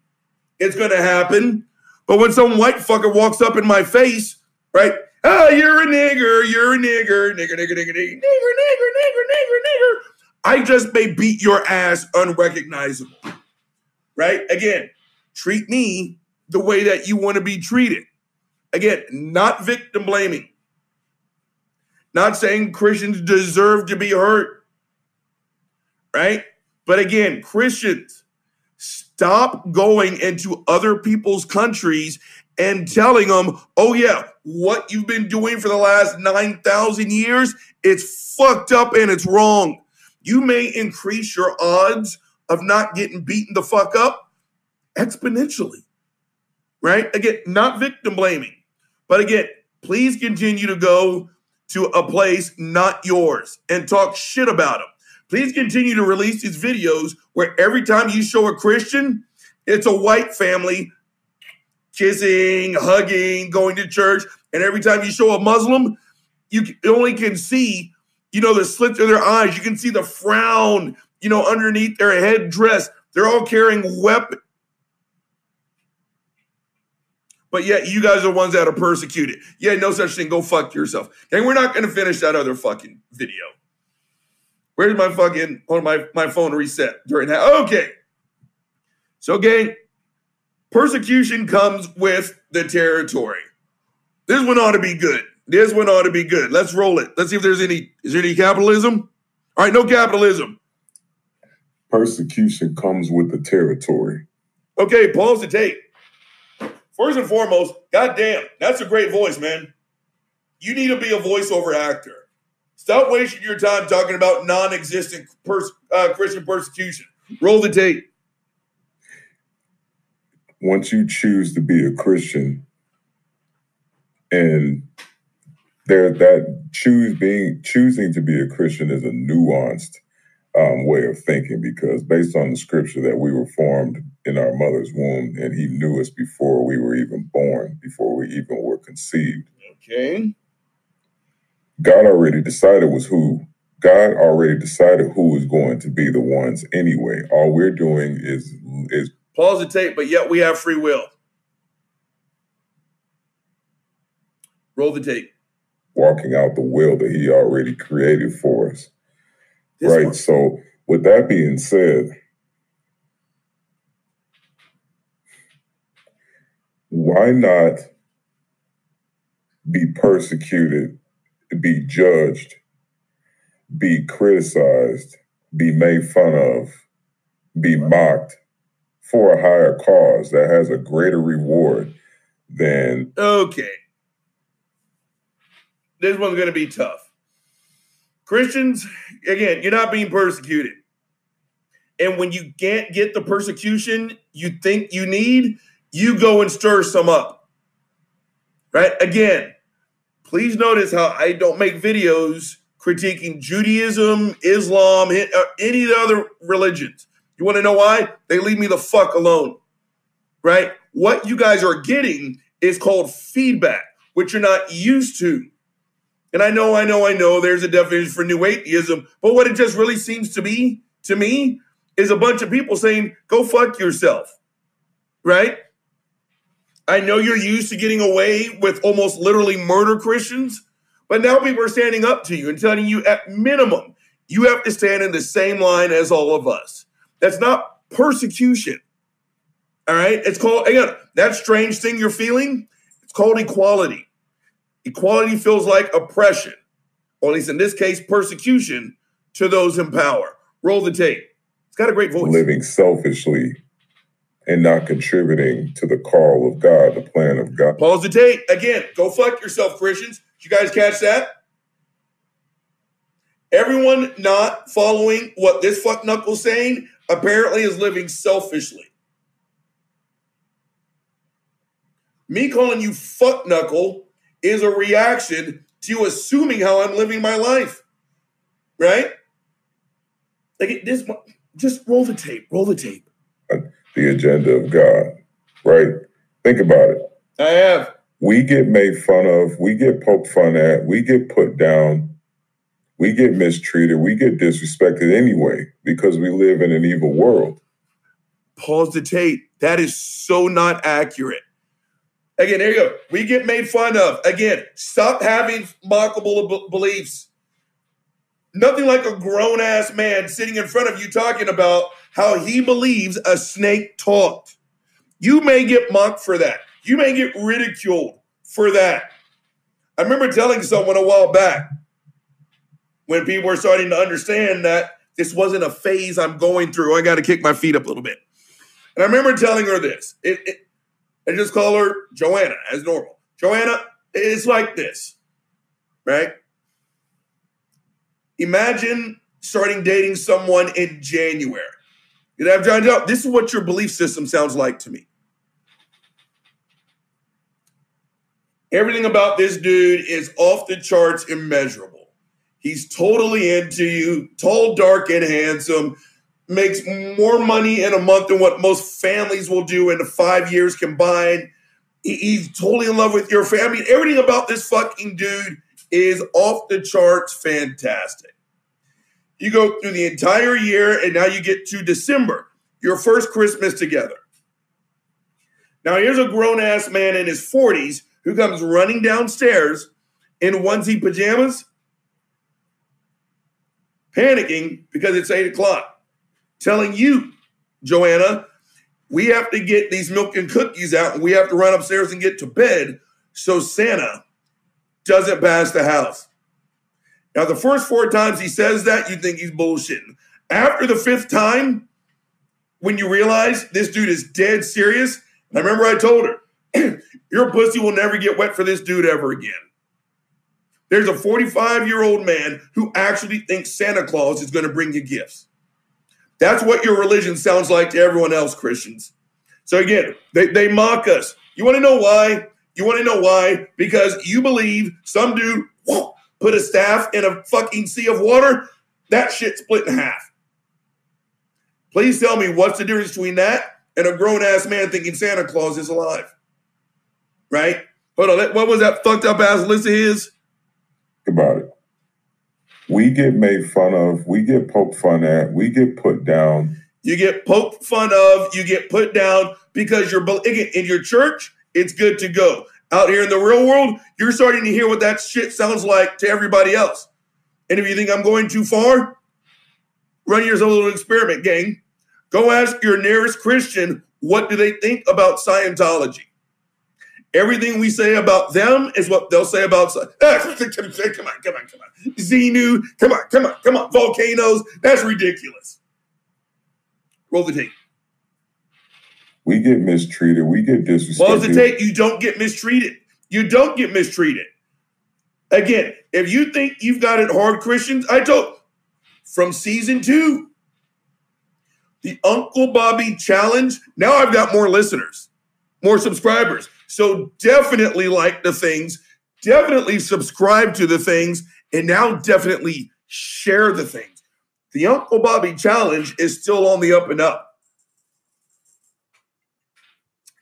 it's going to happen, but when some white fucker walks up in my face, right? Oh, you're a nigger, you're a nigger, nigger, nigger, nigger, nigger, nigger, nigger, nigger, nigger, nigger. I just may beat your ass unrecognizable, right? Again, treat me the way that you want to be treated. Again, not victim blaming. Not saying Christians deserve to be hurt, right? But again, Christians, stop going into other people's countries and telling them, oh yeah, what you've been doing for the last nine thousand years, it's fucked up and it's wrong. You may increase your odds of not getting beaten the fuck up exponentially, right? Again, not victim blaming. But again, please continue to go to a place not yours and talk shit about them. Please continue to release these videos where every time you show a Christian, it's a white family kissing, hugging, going to church. And every time you show a Muslim, you only can see, you know, the slits of their eyes. You can see the frown, you know, underneath their headdress. They're all carrying weapons. But yet you guys are the ones that are persecuted. Yeah, no such thing. Go fuck yourself. And we're not going to finish that other fucking video. Where's my fucking, on my, my phone reset during that? Okay. So, gang, persecution comes with the territory. This one ought to be good. This one ought to be good. Let's roll it. Let's see if there's any, is there any capitalism? All right, no capitalism. Persecution comes with the territory. Okay, pause the tape. First and foremost, goddamn, that's a great voice, man. You need to be a voiceover actor. Stop wasting your time talking about non-existent pers- uh, Christian persecution. Roll the tape. Once you choose to be a Christian, and there that choose being choosing to be a Christian is a nuanced um, way of thinking, because based on the scripture that we were formed in our mother's womb, and he knew us before we were even born, before we even were conceived. Okay. God already decided was who. God already decided who was going to be the ones anyway. All we're doing is is pause the tape, but yet we have free will. Roll the tape. Walking out the will that he already created for us. This right. One. So with that being said, why not be persecuted, be judged, be criticized, be made fun of, be mocked for a higher cause that has a greater reward than... Okay. This one's going to be tough. Christians, again, you're not being persecuted. And when you can't get the persecution you think you need, you go and stir some up, right? Again, please notice how I don't make videos critiquing Judaism, Islam, any of the other religions. You want to know why? They leave me the fuck alone, right? What you guys are getting is called feedback, which you're not used to. And I know, I know, I know there's a definition for new atheism, but what it just really seems to be, to me, is a bunch of people saying, go fuck yourself, right? I know you're used to getting away with almost literally murder Christians, but now people are standing up to you and telling you at minimum, you have to stand in the same line as all of us. That's not persecution. All right. It's called, again, that strange thing you're feeling, it's called equality. Equality feels like oppression, or at least in this case, persecution to those in power. Roll the tape. It's got a great voice. Living selfishly and not contributing to the call of God, the plan of God. Pause the tape. Again, go fuck yourself, Christians. Did you guys catch that? Everyone not following what this fuck knuckle's saying apparently is living selfishly. Me calling you fuck knuckle is a reaction to you assuming how I'm living my life, right? Like this, just roll the tape, roll the tape. The agenda of God, right? Think about it. I have. We get made fun of, we get poked fun at, we get put down, we get mistreated, we get disrespected anyway because we live in an evil world. Pause the tape. That is so not accurate. Again, there you go. We get made fun of. Again, stop having mockable b- beliefs. Nothing like a grown-ass man sitting in front of you talking about how he believes a snake talked. You may get mocked for that. You may get ridiculed for that. I remember telling someone a while back when people were starting to understand that this wasn't a phase I'm going through. I got to kick my feet up a little bit. And I remember telling her this. It, it, I just call her Joanna as normal. Joanna, it's like this, right? Imagine starting dating someone in January. You know, I've tried to, this is what your belief system sounds like to me. Everything about this dude is off the charts, immeasurable. He's totally into you, tall, dark, and handsome. Makes more money in a month than what most families will do in five years combined. He's totally in love with your family. I mean, everything about this fucking dude is off the charts fantastic. You go through the entire year, and now you get to December, your first Christmas together. Now, here's a grown-ass man in his forties who comes running downstairs in onesie pajamas, panicking because it's eight o'clock. Telling you, Joanna, we have to get these milk and cookies out and we have to run upstairs and get to bed so Santa doesn't pass the house. Now, the first four times he says that, you think he's bullshitting. After the fifth time, when you realize this dude is dead serious, and I remember I told her, your pussy will never get wet for this dude ever again. There's a forty-five-year-old man who actually thinks Santa Claus is going to bring you gifts. That's what your religion sounds like to everyone else, Christians. So again, they, they mock us. You want to know why? You want to know why? Because you believe some dude whoop, put a staff in a fucking sea of water. That shit split in half. Please tell me what's the difference between that and a grown-ass man thinking Santa Claus is alive. Right? Hold on. What was that fucked up ass list of his? Think about it. We get made fun of, we get poked fun at, we get put down. You get poked fun of, you get put down because you're, again, in your church, it's good to go. Out here in the real world, you're starting to hear what that shit sounds like to everybody else. And if you think I'm going too far, run yourself a little experiment, gang. Go ask your nearest Christian, what do they think about Scientology? Everything we say about them is what they'll say about us. Ah, come on, come on, come on. Xenu, come on, come on, come on. Volcanoes, that's ridiculous. Roll the tape. We get mistreated. We get disrespected. Roll the tape. You don't get mistreated. You don't get mistreated. Again, if you think you've got it hard, Christians, I told from season two, the Uncle Bobby Challenge, now I've got more listeners, more subscribers. So definitely like the things, definitely subscribe to the things, and now definitely share the things. The Uncle Bobby Challenge is still on the up and up.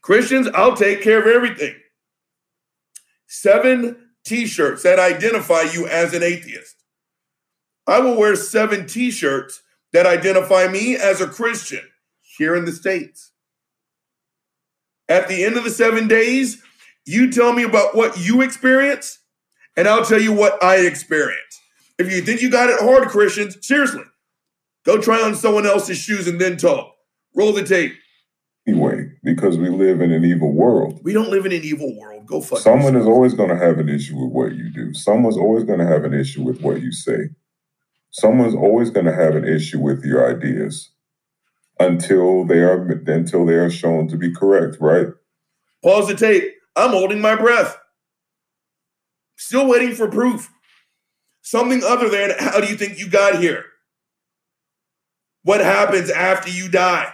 Christians, I'll take care of everything. Seven t-shirts that identify you as an atheist. I will wear seven t-shirts that identify me as a Christian here in the States. At the end of the seven days, you tell me about what you experience, and I'll tell you what I experience. If you think you got it hard, Christians, seriously, go try on someone else's shoes and then talk. Roll the tape. Anyway, because we live in an evil world. We don't live in an evil world. Go fuck yourself. Someone is always going to have an issue with what you do. Someone's always going to have an issue with what you say. Someone's always going to have an issue with your ideas until they are until they are shown to be correct, right? Pause the tape. I'm holding my breath. Still waiting for proof. Something other than how do you think you got here? What happens after you die?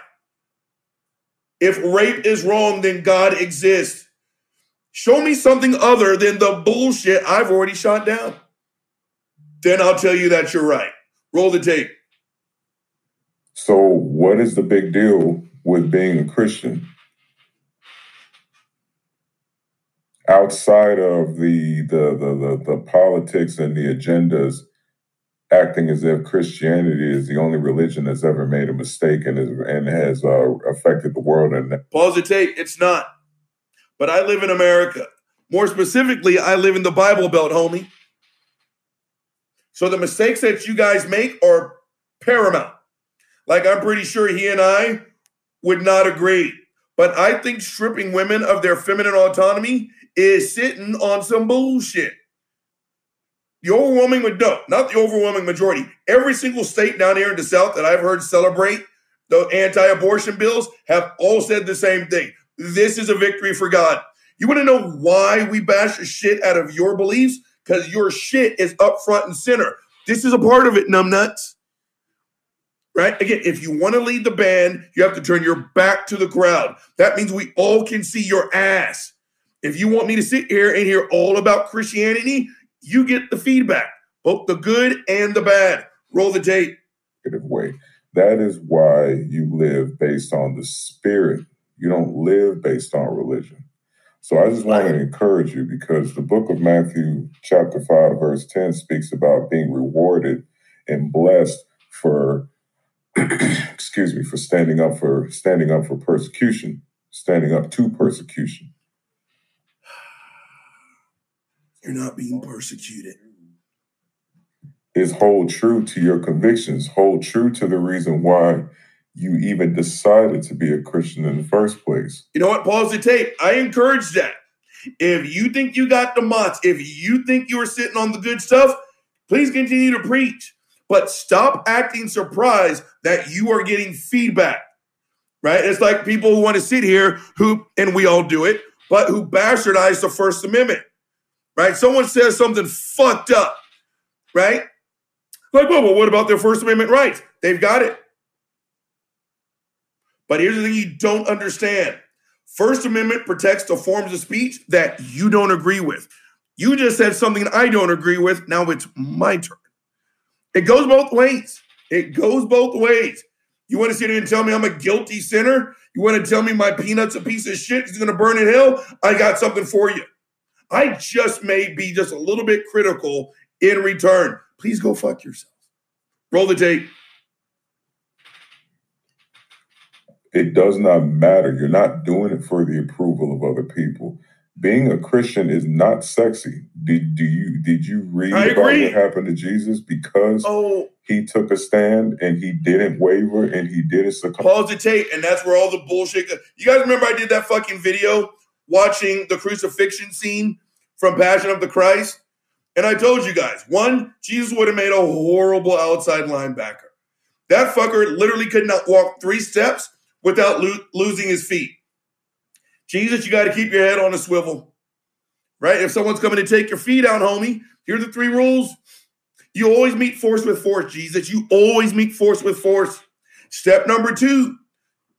If rape is wrong, then God exists. Show me something other than the bullshit I've already shot down. Then I'll tell you that you're right. Roll the tape. So what is the big deal with being a Christian? Outside of the the, the, the the politics and the agendas acting as if Christianity is the only religion that's ever made a mistake and, is, and has uh, affected the world. And pause the tape. It's not. But I live in America. More specifically, I live in the Bible Belt, homie. So the mistakes that you guys make are paramount. Like, I'm pretty sure he and I would not agree. But I think stripping women of their feminine autonomy is sitting on some bullshit. The overwhelming, no, not the overwhelming majority. Every single state down here in the South that I've heard celebrate the anti-abortion bills have all said the same thing. This is a victory for God. You want to know why we bash the shit out of your beliefs? Because your shit is up front and center. This is a part of it, numbnuts. Right? Again, if you want to lead the band, you have to turn your back to the crowd. That means we all can see your ass. If you want me to sit here and hear all about Christianity, you get the feedback, both the good and the bad. Roll the tape. That is why you live based on the spirit. You don't live based on religion. So I just want to encourage you, because the book of Matthew, chapter five, verse ten, speaks about being rewarded and blessed for, excuse me, for standing up for standing up for persecution, standing up to persecution. You're not being persecuted. Is hold true to your convictions. Hold true to the reason why you even decided to be a Christian in the first place. You know what? Pause the tape. I encourage that. If you think you got the mots, if you think you are sitting on the good stuff, please continue to preach. But stop acting surprised that you are getting feedback, right? It's like people who want to sit here who, and we all do it, but who bastardize the First Amendment. Right? Someone says something fucked up, right? Like, well, well, what about their First Amendment rights? They've got it. But here's the thing you don't understand. First Amendment protects the forms of speech that you don't agree with. You just said something I don't agree with. Now it's my turn. It goes both ways. It goes both ways. You want to sit here and tell me I'm a guilty sinner? You want to tell me my peanut's a piece of shit? He's going to burn in hell? I got something for you. I just may be just a little bit critical in return. Please go fuck yourself. Roll the tape. It does not matter. You're not doing it for the approval of other people. Being a Christian is not sexy. Did do you did you read about what happened to Jesus because oh. he took a stand and he didn't waver and he didn't succumb? Pause the tape, and that's where all the bullshit. You guys remember I did that fucking video watching the crucifixion scene from Passion of the Christ. And I told you guys, one, Jesus would have made a horrible outside linebacker. That fucker literally could not walk three steps without lo- losing his feet. Jesus, you got to keep your head on a swivel, right? If someone's coming to take your feet out, homie, here are the three rules. You always meet force with force, Jesus. You always meet force with force. Step number two,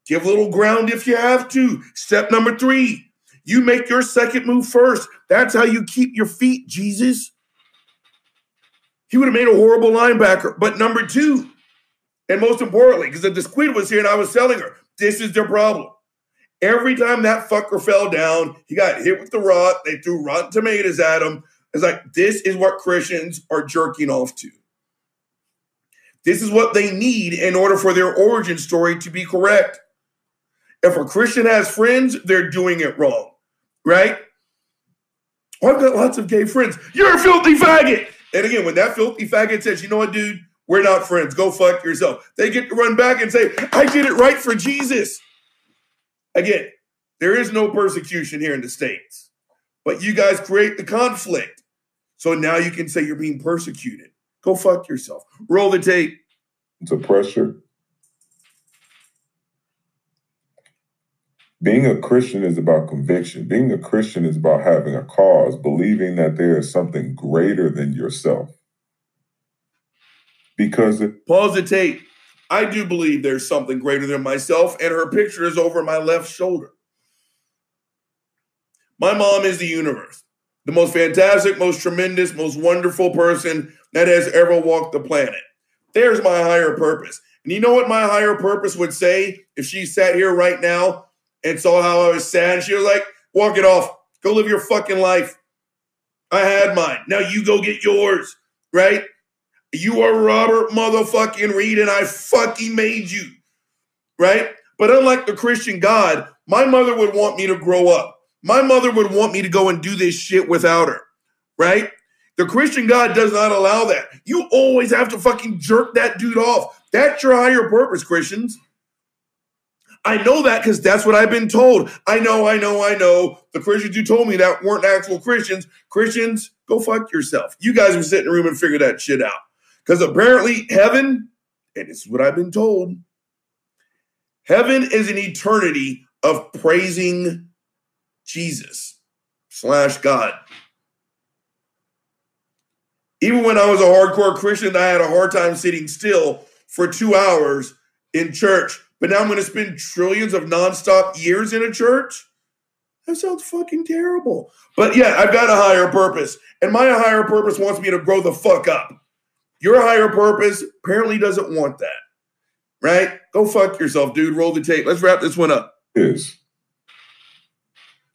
give a little ground if you have to. Step number three, you make your second move first. That's how you keep your feet, Jesus. He would have made a horrible linebacker. But number two, and most importantly, because if this queen was here and I was telling her, this is their problem. Every time that fucker fell down, he got hit with the rod. They threw rotten tomatoes at him. It's like, this is what Christians are jerking off to. This is what they need in order for their origin story to be correct. If a Christian has friends, they're doing it wrong. Right? Oh, I've got lots of gay friends. You're a filthy faggot. And again, when that filthy faggot says, you know what, dude, We're not friends. Go fuck yourself. They get to run back and say, I did it right for Jesus. Again, there is no persecution here in the States, but you guys create the conflict. So now you can say you're being persecuted. Go fuck yourself. Roll the tape. It's a pressure. Being a Christian is about conviction. Being a Christian is about having a cause, believing that there is something greater than yourself. Because it- Pause the tape. I do believe there's something greater than myself, and her picture is over my left shoulder. My mom is the universe, the most fantastic, most tremendous, most wonderful person that has ever walked the planet. There's my higher purpose. And you know what my higher purpose would say if she sat here right now and saw how I was sad? She was like, walk it off. Go live your fucking life. I had mine. Now you go get yours, right? You are Robert motherfucking Reed, and I fucking made you, right? But unlike the Christian God, my mother would want me to grow up. My mother would want me to go and do this shit without her, right? The Christian God does not allow that. You always have to fucking jerk that dude off. That's your higher purpose, Christians. I know that because that's what I've been told. I know, I know, I know. The Christians who told me that weren't actual Christians. Christians, go fuck yourself. You guys will sit in the room and figure that shit out. Because apparently heaven, and this is what I've been told, heaven is an eternity of praising Jesus slash God. Even when I was a hardcore Christian, I had a hard time sitting still for two hours in church. But now I'm going to spend trillions of nonstop years in a church? That sounds fucking terrible. But yeah, I've got a higher purpose. And my higher purpose wants me to grow the fuck up. Your higher purpose apparently doesn't want that. Right? Go fuck yourself, dude. Roll the tape. Let's wrap this one up. Is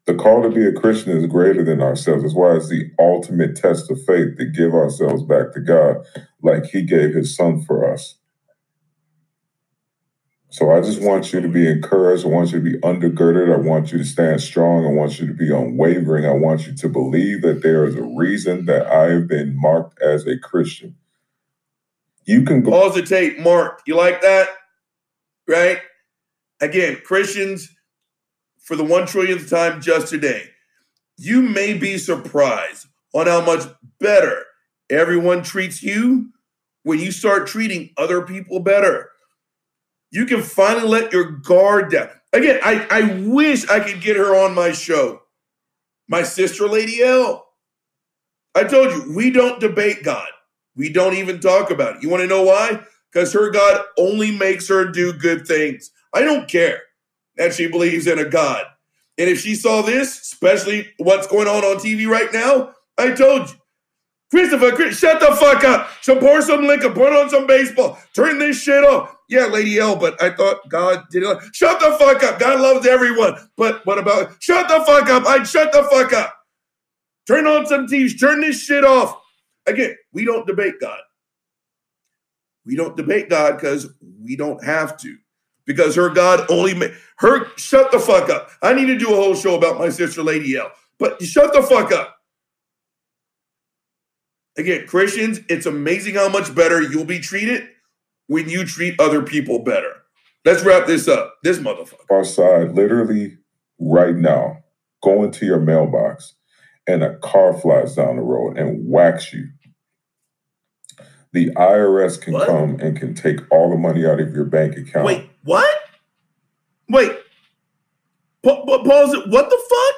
the call to be a Christian is greater than ourselves. That's why it's the ultimate test of faith, to give ourselves back to God like he gave his son for us. So I just want you to be encouraged. I want you to be undergirded. I want you to stand strong. I want you to be unwavering. I want you to believe that there is a reason that I have been marked as a Christian. You can go- Pause the tape, Mark. You like that? Right? Again, Christians, for the one trillionth time just today, you may be surprised on how much better everyone treats you when you start treating other people better. You can finally let your guard down. Again, I, I wish I could get her on my show. My sister, Lady L. I told you, we don't debate God. We don't even talk about it. You want to know why? Because her God only makes her do good things. I don't care that she believes in a God. And if she saw this, especially what's going on on T V right now, I told you. Christopher, Chris, shut the fuck up. So pour some liquor, put on some baseball, turn this shit off. Yeah, Lady L, but I thought God did it. Shut the fuck up. God loves everyone. But what about, shut the fuck up. I'd shut the fuck up. Turn on some T Vs. Turn this shit off. Again, we don't debate God. We don't debate God because we don't have to. Because her God only, ma- her, shut the fuck up. I need to do a whole show about my sister, Lady L. But shut the fuck up. Again, Christians, it's amazing how much better you'll be treated when you treat other people better. Let's wrap this up. This motherfucker. Our side, literally right now, go into your mailbox and a car flies down the road and whacks you. The I R S can what? come and can take all the money out of your bank account. Wait, what? Wait. Pa- pa- pause it. What the fuck?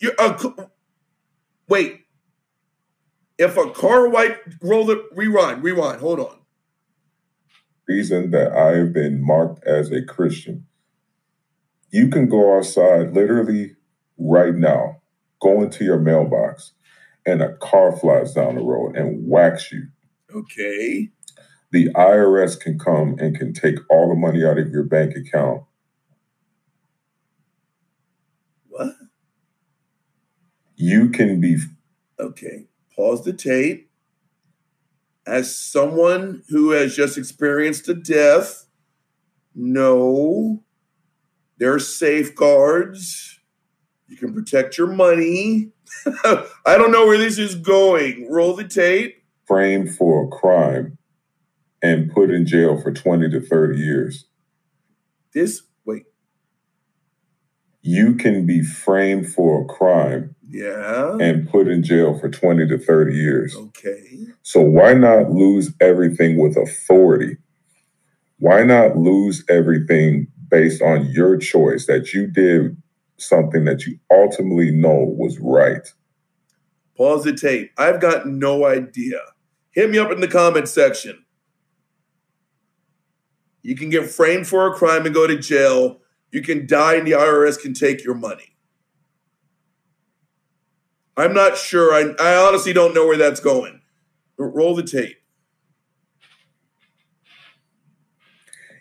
You're a co- Wait. If a car wipe, roll it, rewind, rewind, hold on. Reason that I have been marked as a Christian. You can go outside literally right now, go into your mailbox, and a car flies down the road and whacks you. Okay. The I R S can come and can take all the money out of your bank account. What? You can be... Okay. Pause the tape. As someone who has just experienced a death, no, there are safeguards. You can protect your money. I don't know where this is going. Roll the tape. Framed for a crime and put in jail for twenty to thirty years. This, wait. You can be framed for a crime yeah, and put in jail for twenty to thirty years. Okay. So why not lose everything with authority? Why not lose everything based on your choice that you did something that you ultimately know was right? Pause the tape. I've got no idea. Hit me up in the comment section. You can get framed for a crime and go to jail. You can die and the I R S can take your money. I'm not sure. I, I honestly don't know where that's going. But roll the tape.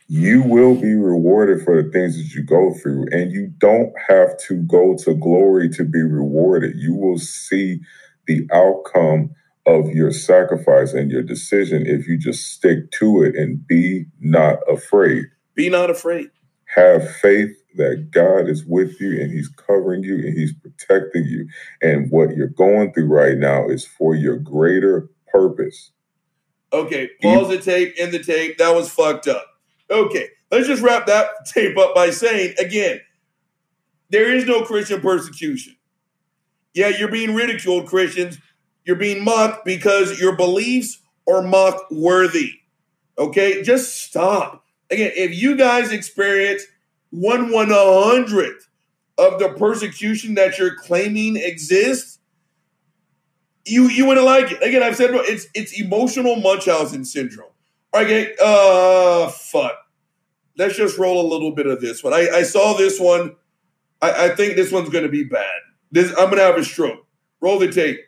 You will be rewarded for the things that you go through, and you don't have to go to glory to be rewarded. You will see the outcome of your sacrifice and your decision if you just stick to it and be not afraid. Be not afraid. Have faith that God is with you and he's covering you and he's protecting you. And what you're going through right now is for your greater purpose. Okay, pause the tape, end the tape. That was fucked up. Okay, let's just wrap that tape up by saying, again, there is no Christian persecution. Yeah, you're being ridiculed, Christians. You're being mocked because your beliefs are mock-worthy. Okay, just stop. Again, if you guys experience one one-hundredth of the persecution that you're claiming exists, you, you wouldn't like it. Again, I've said it's it's emotional Munchausen syndrome. Okay, uh, fuck. Let's just roll a little bit of this one. I, I saw this one. I, I think this one's going to be bad. This I'm going to have a stroke. Roll the tape.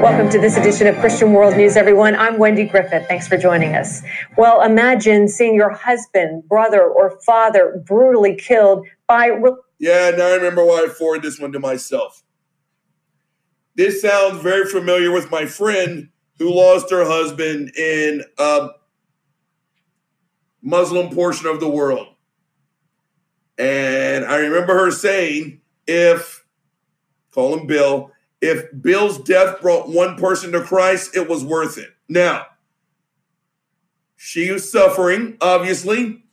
Welcome to this edition of Christian World News, everyone. I'm Wendy Griffith. Thanks for joining us. Well, imagine seeing your husband, brother, or father brutally killed by... Yeah, now I remember why I forwarded this one to myself. This sounds very familiar with my friend who lost her husband in a Muslim portion of the world. And I remember her saying, if, call him Bill, if Bill's death brought one person to Christ, it was worth it. Now, she was suffering, obviously.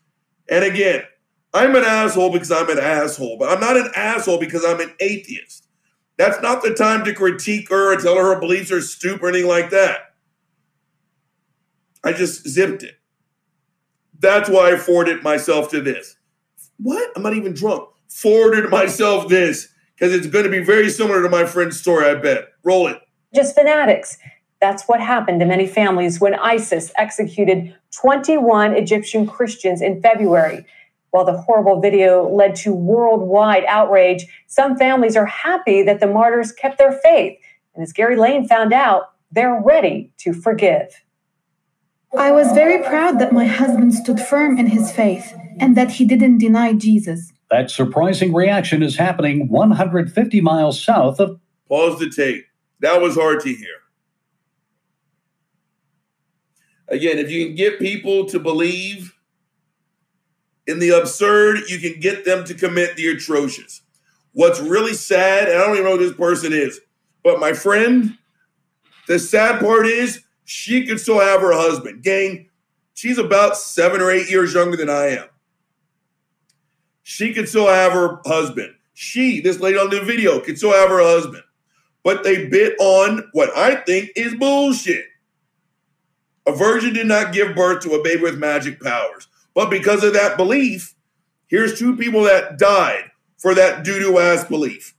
And again, I'm an asshole because I'm an asshole, but I'm not an asshole because I'm an atheist. That's not the time to critique her or tell her her beliefs are stupid or anything like that. I just zipped it. That's why I forwarded myself to this. What? I'm not even drunk. Forwarded myself this because it's going to be very similar to my friend's story, I bet. Roll it. Just fanatics. That's what happened to many families when ISIS executed twenty-one Egyptian Christians in February. While the horrible video led to worldwide outrage, some families are happy that the martyrs kept their faith. And as Gary Lane found out, they're ready to forgive. I was very proud that my husband stood firm in his faith and that he didn't deny Jesus. That surprising reaction is happening one hundred fifty miles south of... Pause the tape. That was hard to hear. Again, if you can get people to believe in the absurd, you can get them to commit the atrocious. What's really sad, and I don't even know who this person is, but my friend, the sad part is she could still have her husband. Gang, she's about seven or eight years younger than I am. She could still have her husband. She, this lady on the video, could still have her husband. But they bit on what I think is bullshit. A virgin did not give birth to a baby with magic powers. But because of that belief, here's two people that died for that doo-doo ass belief.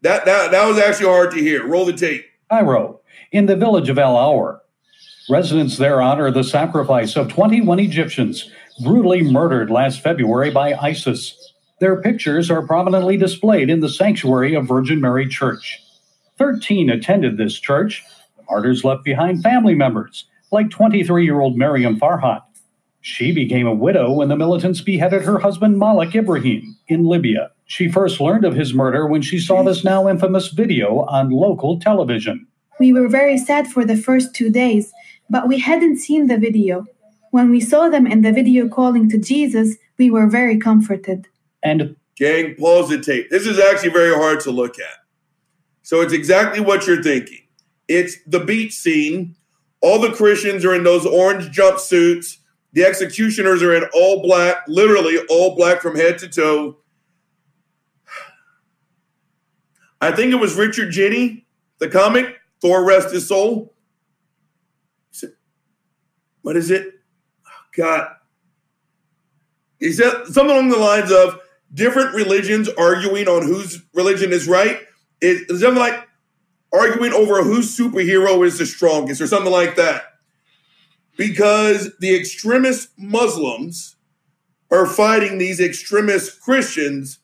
That, that that was actually hard to hear. Roll the tape. Cairo, in the village of El Aour. Residents there honor the sacrifice of twenty-one Egyptians brutally murdered last February by ISIS. Their pictures are prominently displayed in the sanctuary of Virgin Mary Church. Thirteen attended this church. The martyrs left behind family members, like twenty-three-year-old Mariam Farhat. She became a widow when the militants beheaded her husband Malik Ibrahim in Libya. She first learned of his murder when she saw this now infamous video on local television. We were very sad for the first two days, but we hadn't seen the video. When we saw them in the video calling to Jesus, we were very comforted. And gang, pause the tape. This is actually very hard to look at. So it's exactly what you're thinking. It's the beach scene. All the Christians are in those orange jumpsuits. The executioners are in all black, literally all black from head to toe. I think it was Richard Jenny, the comic, Thor rest his soul. Is it, what is it? Oh, God. He said something along the lines of different religions arguing on whose religion is right. It's something like arguing over whose superhero is the strongest or something like that. Because the extremist Muslims are fighting these extremist Christians.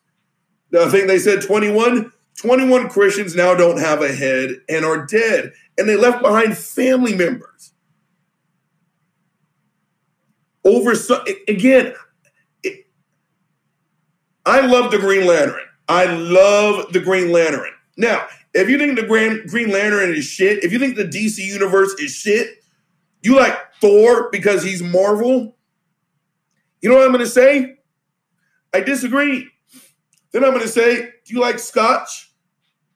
I think they said twenty-one, twenty-one Christians now don't have a head and are dead. And they left behind family members. Over, so, again, it, I love the Green Lantern. I love the Green Lantern. Now, if you think the Grand, Green Lantern is shit, if you think the D C universe is shit, you like Thor because he's Marvel? You know what I'm going to say? I disagree. Then I'm going to say, do you like scotch,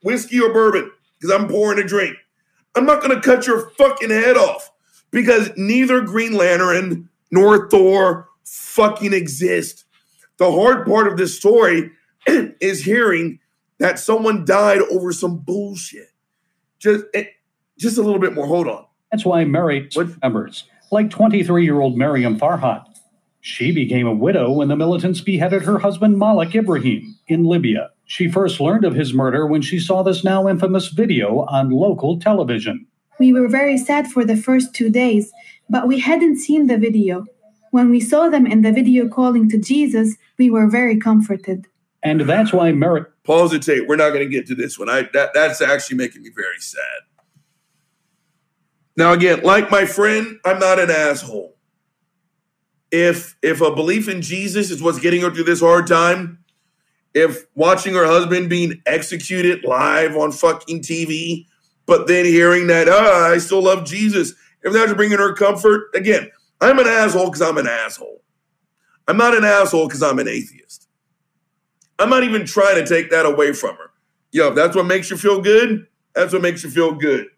whiskey, or bourbon? Because I'm pouring a drink. I'm not going to cut your fucking head off because neither Green Lantern nor Thor fucking exist. The hard part of this story is hearing that someone died over some bullshit. Just, just a little bit more. Hold on. That's why married members, like twenty-three-year-old Mariam Farhat, she became a widow when the militants beheaded her husband Malik Ibrahim in Libya. She first learned of his murder when she saw this now infamous video on local television. We were very sad for the first two days, but we hadn't seen the video. When we saw them in the video calling to Jesus, we were very comforted. And that's why married... Pause and tape. We're not going to get to this one. I, that, that's actually making me very sad. Now, again, like my friend, I'm not an asshole. If if a belief in Jesus is what's getting her through this hard time, if watching her husband being executed live on fucking T V, but then hearing that, ah, I still love Jesus, if that's bringing her comfort, again, I'm an asshole because I'm an asshole. I'm not an asshole because I'm an atheist. I'm not even trying to take that away from her. Yo, if that's what makes you feel good, that's what makes you feel good.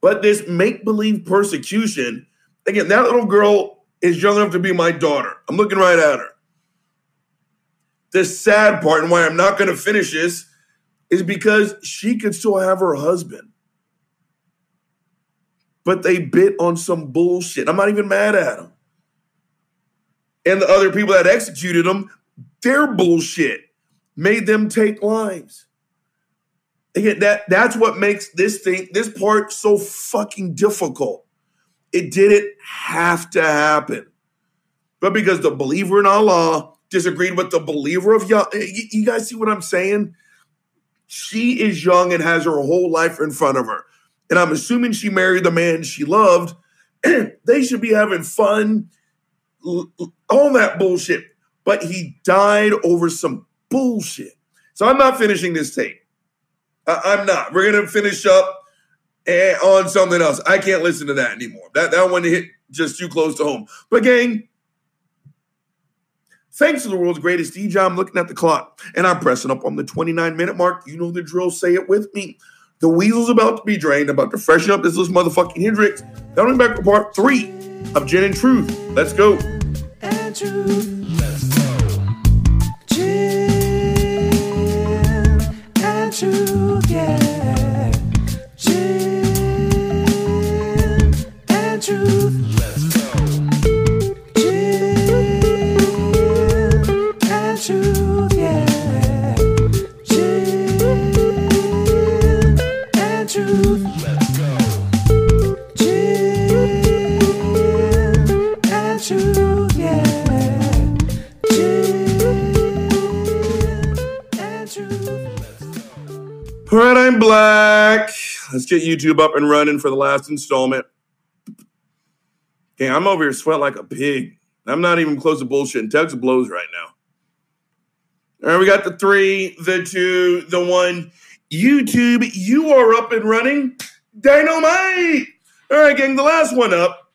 But this make-believe persecution, again, that little girl is young enough to be my daughter. I'm looking right at her. The sad part, and why I'm not going to finish this, is because she could still have her husband. But they bit on some bullshit. I'm not even mad at them. And the other people that executed them, their bullshit made them take lives. Again, that, that's what makes this thing, this part so fucking difficult. It didn't have to happen. But because the believer in Allah disagreed with the believer of Yah, you, you guys see what I'm saying? She is young and has her whole life in front of her. And I'm assuming she married the man she loved. They should be having fun, all that bullshit. But he died over some bullshit. So I'm not finishing this tape. I'm not. We're going to finish up on something else. I can't listen to that anymore. That that one hit just too close to home. But gang, thanks to the world's greatest D J, I'm looking at the clock, and I'm pressing up on the twenty-nine minute mark. You know the drill. Say it with me. The weasel's about to be drained. I'm about to freshen up this little motherfucking Hendrix. Now I'm back for part three of Gin and Truth. Let's go. And truth. Let's go. Gin and Truth. Yeah, Gin and Truth. Let's go. Gin and Truth. Yeah, Gin and Truth. Let's go. Gin and Truth. Yeah, Gin and Truth. All right, I'm black. Let's get YouTube up and running for the last installment. Okay, I'm over here sweating like a pig. I'm not even close to bullshit. Text blows right now. All right, we got the three, the two, the one. YouTube, you are up and running. Dynamite! All right, gang, the last one up.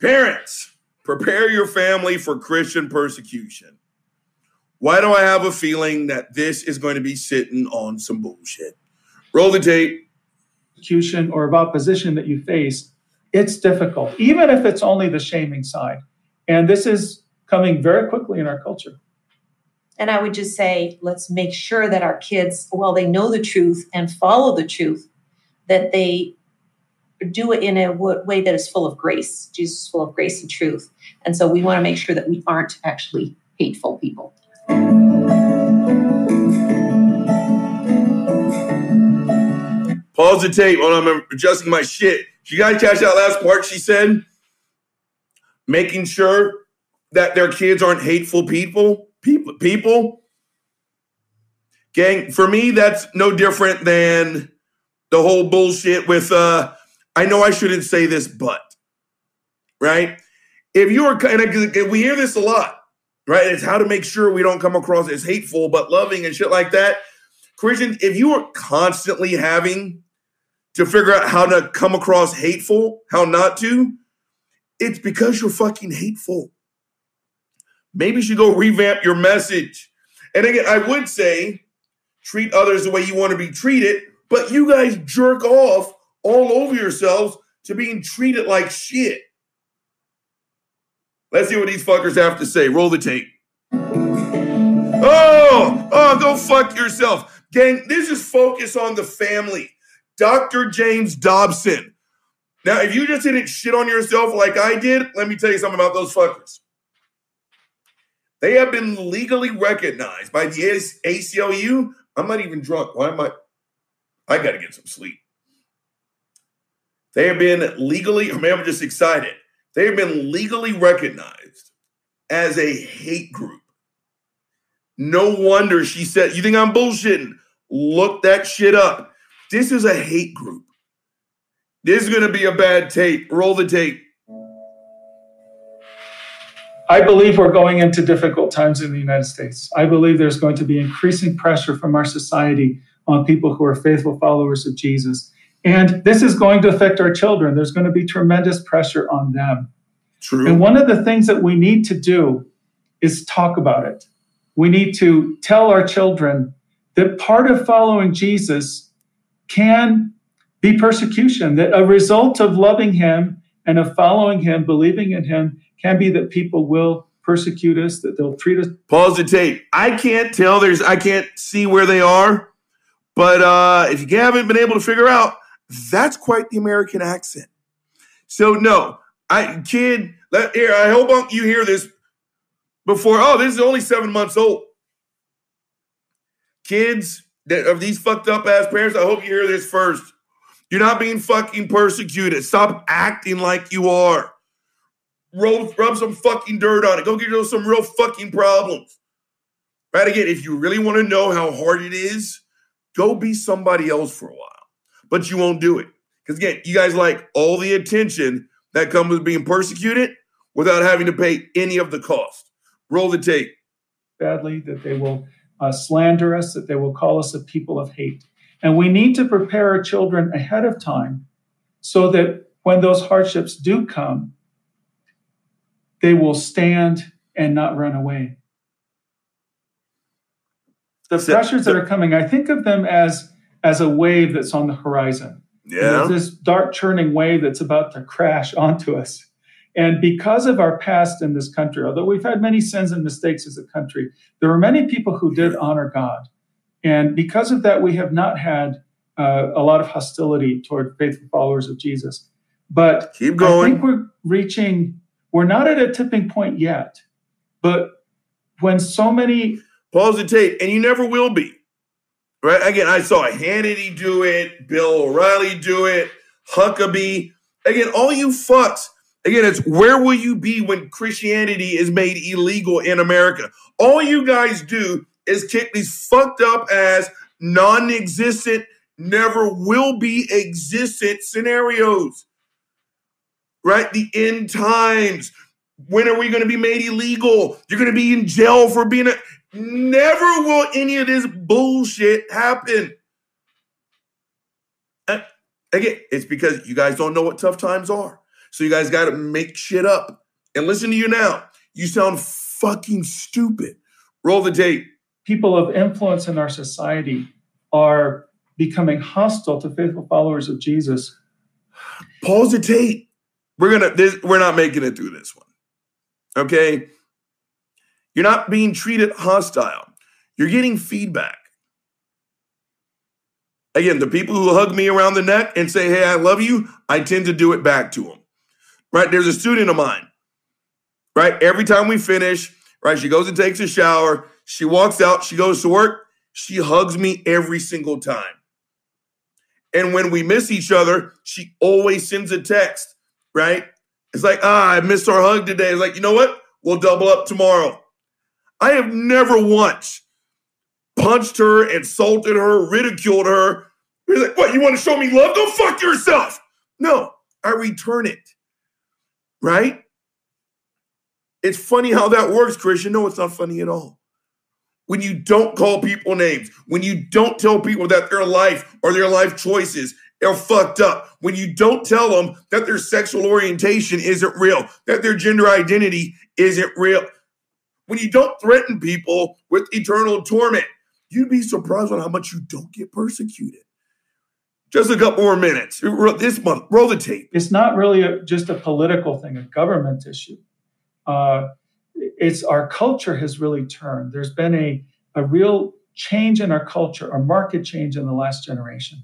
Parents, prepare your family for Christian persecution. Why do I have a feeling that this is going to be sitting on some bullshit? Roll the tape. Execution or of opposition that you face, it's difficult, even if it's only the shaming side. And this is coming very quickly in our culture. And I would just say, let's make sure that our kids, while they know the truth and follow the truth, that they do it in a way that is full of grace. Jesus is full of grace and truth. And so we want to make sure that we aren't actually hateful people. Pause the tape. Hold on, I'm adjusting my shit. Did you guys catch that last part she said? Making sure that their kids aren't hateful people. People. People. Gang, for me, that's no different than the whole bullshit with, uh, I know I shouldn't say this, but, right? If you are, and we hear this a lot. Right? It's how to make sure we don't come across as hateful, but loving and shit like that. Christian, if you are constantly having to figure out how to come across hateful, how not to, it's because you're fucking hateful. Maybe you should go revamp your message. And again, I would say treat others the way you want to be treated, but you guys jerk off all over yourselves to being treated like shit. Let's see what these fuckers have to say. Roll the tape. Oh, oh, go fuck yourself. Gang, this is focus on the family. Doctor James Dobson. Now, if you just didn't shit on yourself like I did, let me tell you something about those fuckers. They have been legally recognized by the A C L U. I'm not even drunk. Why am I? I got to get some sleep. They have been legally, or maybe I'm just excited. They have been legally recognized as a hate group. No wonder she said, you think I'm bullshitting? Look that shit up. This is a hate group. This is going to be a bad tape. Roll the tape. I believe we're going into difficult times in the United States. I believe there's going to be increasing pressure from our society on people who are faithful followers of Jesus. And this is going to affect our children. There's going to be tremendous pressure on them. True. And one of the things that we need to do is talk about it. We need to tell our children that part of following Jesus can be persecution, that a result of loving him and of following him, believing in him, can be that people will persecute us, that they'll treat us. Pause the tape. I can't tell. There's. I can't see where they are. But uh, if you haven't been able to figure out, that's quite the American accent. So no, I kid, let, here, I hope you hear this before, oh, this is only seven months old. Kids that of these fucked up ass parents, I hope you hear this first. You're not being fucking persecuted. Stop acting like you are. Roll, rub some fucking dirt on it. Go get yourself some real fucking problems. Right, again, if you really want to know how hard it is, go be somebody else for a while. But you won't do it. Because again, you guys like all the attention that comes with being persecuted without having to pay any of the cost. Roll the tape. Badly, that they will uh, slander us, that they will call us a people of hate. And we need to prepare our children ahead of time so that when those hardships do come, they will stand and not run away. The so, pressures that are coming, I think of them as as a wave that's on the horizon. Yeah. There's this dark churning wave that's about to crash onto us. And because of our past in this country, although we've had many sins and mistakes as a country, there were many people who did honor God. And because of that, we have not had uh, a lot of hostility toward faithful followers of Jesus. But keep going. I think we're reaching, we're not at a tipping point yet, but when so many... Pause the tape, and you never will be. Right? Again, I saw Hannity do it, Bill O'Reilly do it, Huckabee. Again, all you fucks. Again, it's where will you be when Christianity is made illegal in America? All you guys do is kick these fucked up ass, non-existent, never will be existent scenarios. Right? The end times. When are we going to be made illegal? You're going to be in jail for being a... Never will any of this bullshit happen. And again, it's because you guys don't know what tough times are. So you guys got to make shit up. And listen to you now. You sound fucking stupid. Roll the tape. People of influence in our society are becoming hostile to faithful followers of Jesus. Pause the tape. We're gonna. This, we're not making it through this one. Okay. You're not being treated hostile. You're getting feedback. Again, the people who hug me around the neck and say, hey, I love you, I tend to do it back to them, right? There's a student of mine, right? Every time we finish, right, she goes and takes a shower. She walks out. She goes to work. She hugs me every single time. And when we miss each other, she always sends a text, right? It's like, ah, I missed our hug today. It's like, you know what? We'll double up tomorrow. I have never once punched her, insulted her, ridiculed her. You're like, what, you want to show me love? Go fuck yourself. No, I return it, right? It's funny how that works, Christian. No, it's not funny at all. When you don't call people names, when you don't tell people that their life or their life choices are fucked up, when you don't tell them that their sexual orientation isn't real, that their gender identity isn't real, when you don't threaten people with eternal torment, you'd be surprised on how much you don't get persecuted. Just a couple more minutes. This month, roll the tape. It's not really a, just a political thing, a government issue. Uh, it's our culture has really turned. There's been a, a real change in our culture, a market change in the last generation.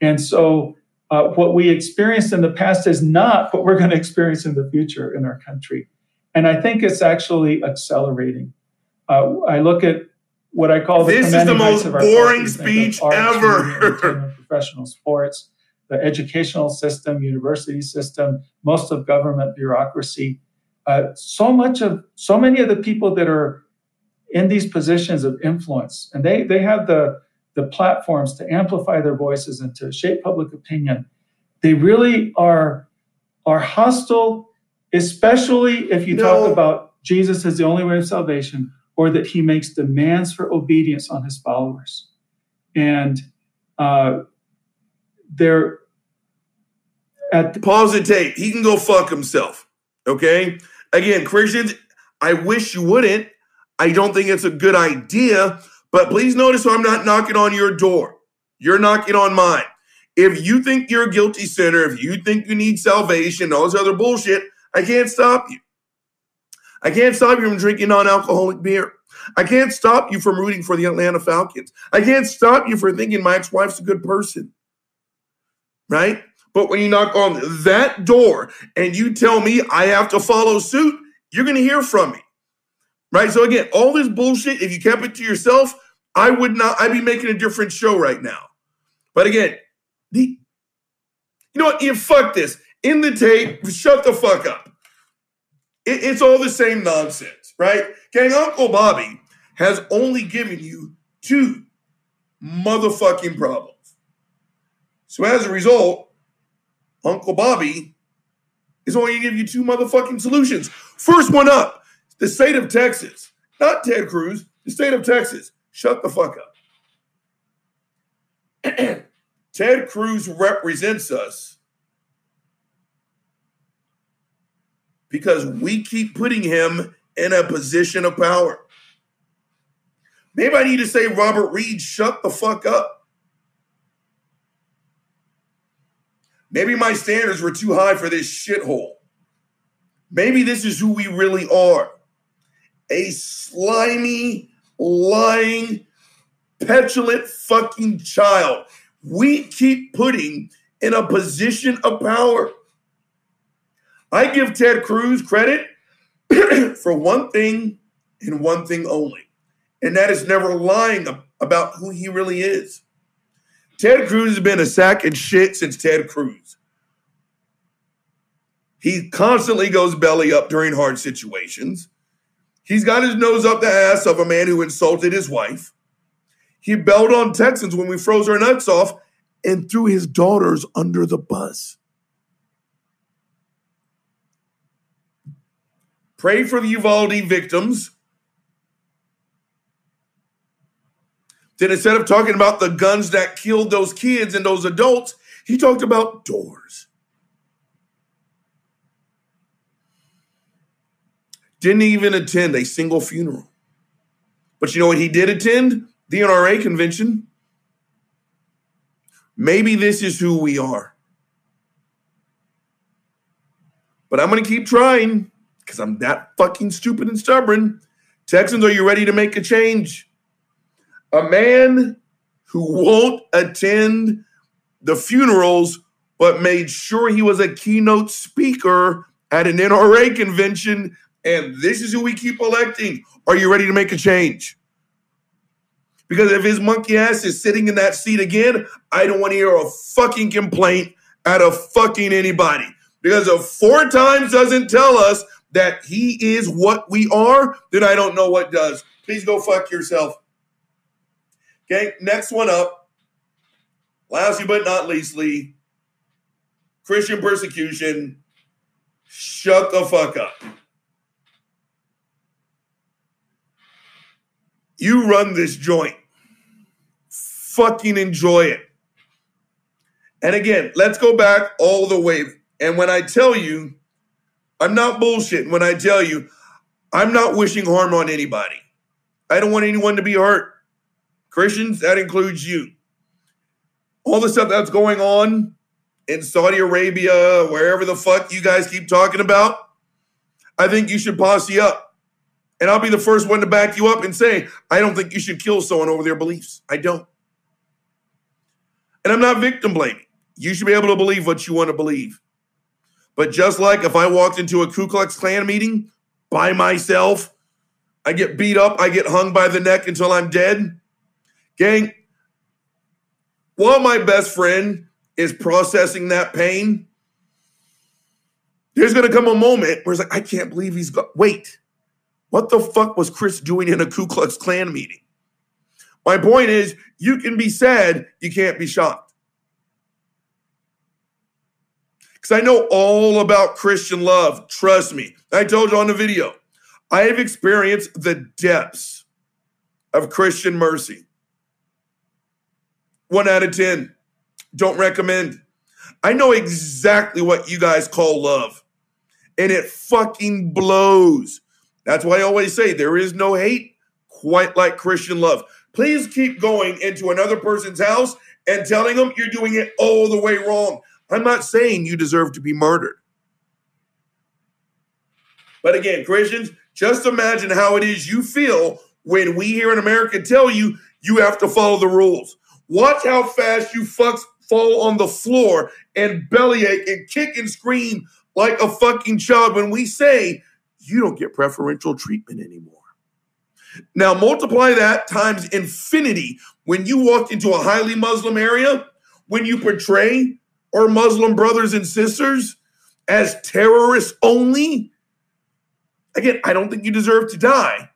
And so uh, what we experienced in the past is not what we're going to experience in the future in our country. And I think it's actually accelerating. Uh, I look at what I call the this is the most boring speech ever. Professional sports, the educational system, university system, most of government bureaucracy. Uh, so much of so many of the people that are in these positions of influence, and they they have the the platforms to amplify their voices and to shape public opinion. They really are are hostile, especially if you no. talk about Jesus as the only way of salvation, or that he makes demands for obedience on his followers. And uh, they're at the- Pause the tape. He can go fuck himself, okay? Again, Christians, I wish you wouldn't. I don't think it's a good idea, but please notice I'm not knocking on your door. You're knocking on mine. If you think you're a guilty sinner, if you think you need salvation, all this other bullshit, I can't stop you. I can't stop you from drinking non-alcoholic beer. I can't stop you from rooting for the Atlanta Falcons. I can't stop you from thinking my ex-wife's a good person, right? But when you knock on that door and you tell me I have to follow suit, you're going to hear from me, right? So again, all this bullshit, if you kept it to yourself, I would not, I'd be making a different show right now. But again, the, you know what? You fuck this. In the tape, shut the fuck up. It's all the same nonsense, right? Gang, Uncle Bobby has only given you two motherfucking problems. So as a result, Uncle Bobby is only going to give you two motherfucking solutions. First one up, the state of Texas. Not Ted Cruz, the state of Texas. Shut the fuck up. Ted Cruz represents us because we keep putting him in a position of power. Maybe I need to say, Robert Reed, shut the fuck up. Maybe my standards were too high for this shithole. Maybe this is who we really are. A slimy, lying, petulant fucking child. We keep putting in a position of power. I give Ted Cruz credit for one thing and one thing only, and that is never lying about who he really is. Ted Cruz has been a sack of shit since Ted Cruz. He constantly goes belly up during hard situations. He's got his nose up the ass of a man who insulted his wife. He bailed on Texans when we froze our nuts off and threw his daughters under the bus. Pray for the Uvalde victims. Then instead of talking about the guns that killed those kids and those adults, he talked about doors. Didn't even attend a single funeral. But you know what? He did attend the N R A convention. Maybe this is who we are. But I'm going to keep trying because I'm that fucking stupid and stubborn. Texans, are you ready to make a change? A man who won't attend the funerals but made sure he was a keynote speaker at an N R A convention, and this is who we keep electing. Are you ready to make a change? Because if his monkey ass is sitting in that seat again, I don't want to hear a fucking complaint out of fucking anybody. Because if four times doesn't tell us that he is what we are, then I don't know what does. Please go fuck yourself. Okay, next one up. Lastly but not leastly, Christian persecution. Shut the fuck up. You run this joint. Fucking enjoy it. And again, let's go back all the way. And when I tell you, I'm not bullshitting. When I tell you, I'm not wishing harm on anybody. I don't want anyone to be hurt. Christians, that includes you. All the stuff that's going on in Saudi Arabia, wherever the fuck you guys keep talking about, I think you should posse up. And I'll be the first one to back you up and say, I don't think you should kill someone over their beliefs. I don't. And I'm not victim blaming. You should be able to believe what you want to believe. But just like if I walked into a Ku Klux Klan meeting by myself, I get beat up, I get hung by the neck until I'm dead. Gang, while my best friend is processing that pain, there's going to come a moment where it's like, I can't believe he's got, wait, what the fuck was Chris doing in a Ku Klux Klan meeting? My point is, you can be sad, you can't be shocked. Because I know all about Christian love. Trust me. I told you on the video, I have experienced the depths of Christian mercy. One out of ten. Don't recommend. I know exactly what you guys call love. And it fucking blows. That's why I always say there is no hate quite like Christian love. Please keep going into another person's house and telling them you're doing it all the way wrong. I'm not saying you deserve to be murdered. But again, Christians, just imagine how it is you feel when we here in America tell you you have to follow the rules. Watch how fast you fucks fall on the floor and bellyache and kick and scream like a fucking child when we say you don't get preferential treatment anymore. Now multiply that times infinity when you walk into a highly Muslim area, when you portray our Muslim brothers and sisters as terrorists only. Again, I don't think you deserve to die.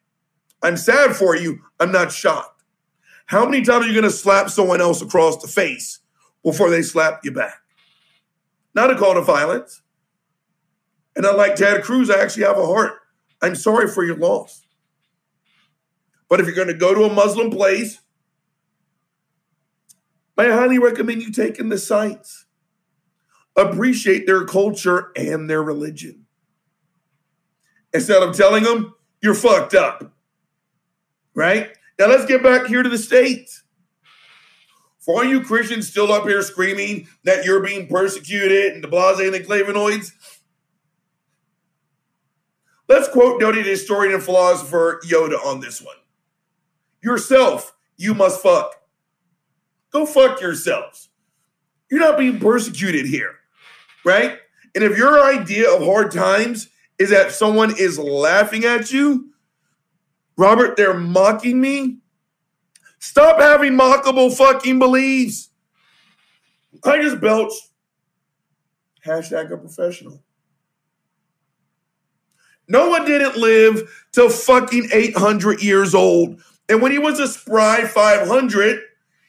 I'm sad for you. I'm not shocked. How many times are you going to slap someone else across the face before they slap you back? Not a call to violence. And unlike Ted Cruz, I actually have a heart. I'm sorry for your loss. But if you're going to go to a Muslim place, I highly recommend you take in the sights. Appreciate their culture and their religion. Instead of telling them, you're fucked up. Right? Now let's get back here to the States. For all you Christians still up here screaming that you're being persecuted and the blase and the Clavinoids, let's quote noted historian and philosopher Yoda on this one. Yourself, you must fuck. Go fuck yourselves. You're not being persecuted here, right? And if your idea of hard times is that someone is laughing at you, Robert, they're mocking me. Stop having mockable fucking beliefs. I just belched. Hashtag a professional. No one didn't live till fucking eight hundred years old. And when he was a spry five hundred,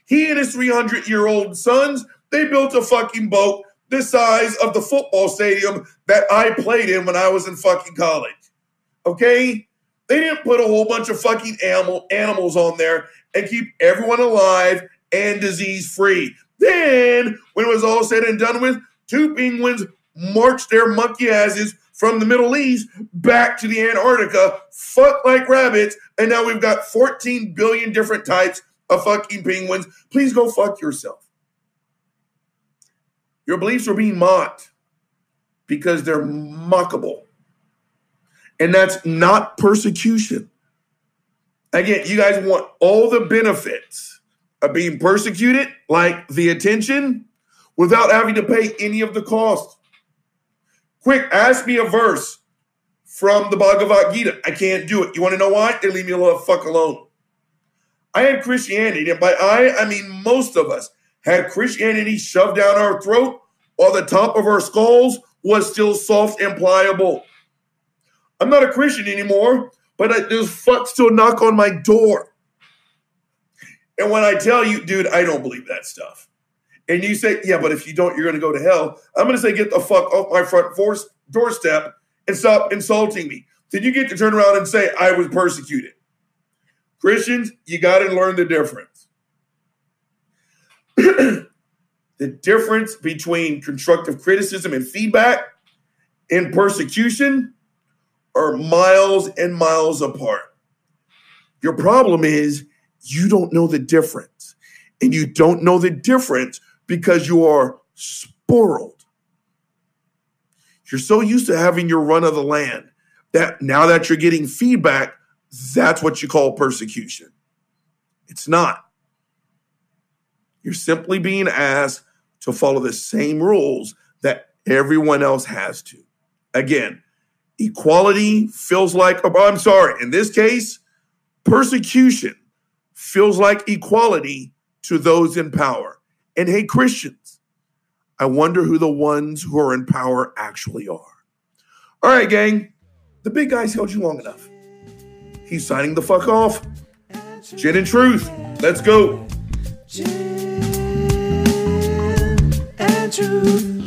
he and his three hundred year old sons, they built a fucking boat the size of the football stadium that I played in when I was in fucking college. Okay? They didn't put a whole bunch of fucking animal, animals on there and keep everyone alive and disease free. Then, when it was all said and done with, two penguins marched their monkey asses from the Middle East back to the Antarctica, fuck like rabbits, and now we've got fourteen billion different types of fucking penguins. Please go fuck yourself. Your beliefs are being mocked because they're mockable. And that's not persecution. Again, you guys want all the benefits of being persecuted, like the attention, without having to pay any of the cost. Quick, ask me a verse from the Bhagavad Gita. I can't do it. You want to know why? They leave me alone, fuck alone. I had Christianity, and by I, I mean most of us, had Christianity shoved down our throat while the top of our skulls was still soft and pliable. I'm not a Christian anymore, but I, those fucks still knock on my door. And when I tell you, dude, I don't believe that stuff. And you say, yeah, but if you don't, you're going to go to hell. I'm going to say, get the fuck off my front doorstep and stop insulting me. Then you get to turn around and say, I was persecuted. Christians, you got to learn the difference. The difference between constructive criticism and feedback and persecution are miles and miles apart. Your problem is you don't know the difference. And you don't know the difference because you are spoiled. You're so used to having your run of the land that now that you're getting feedback, that's what you call persecution. It's not. You're simply being asked to follow the same rules that everyone else has to. Again, equality feels like, oh, I'm sorry, in this case, persecution feels like equality to those in power. And hey, Christians, I wonder who the ones who are in power actually are. All right, gang, the big guy's held you long enough. He's signing the fuck off. Gin and Truth, let's go. Gin and Truth.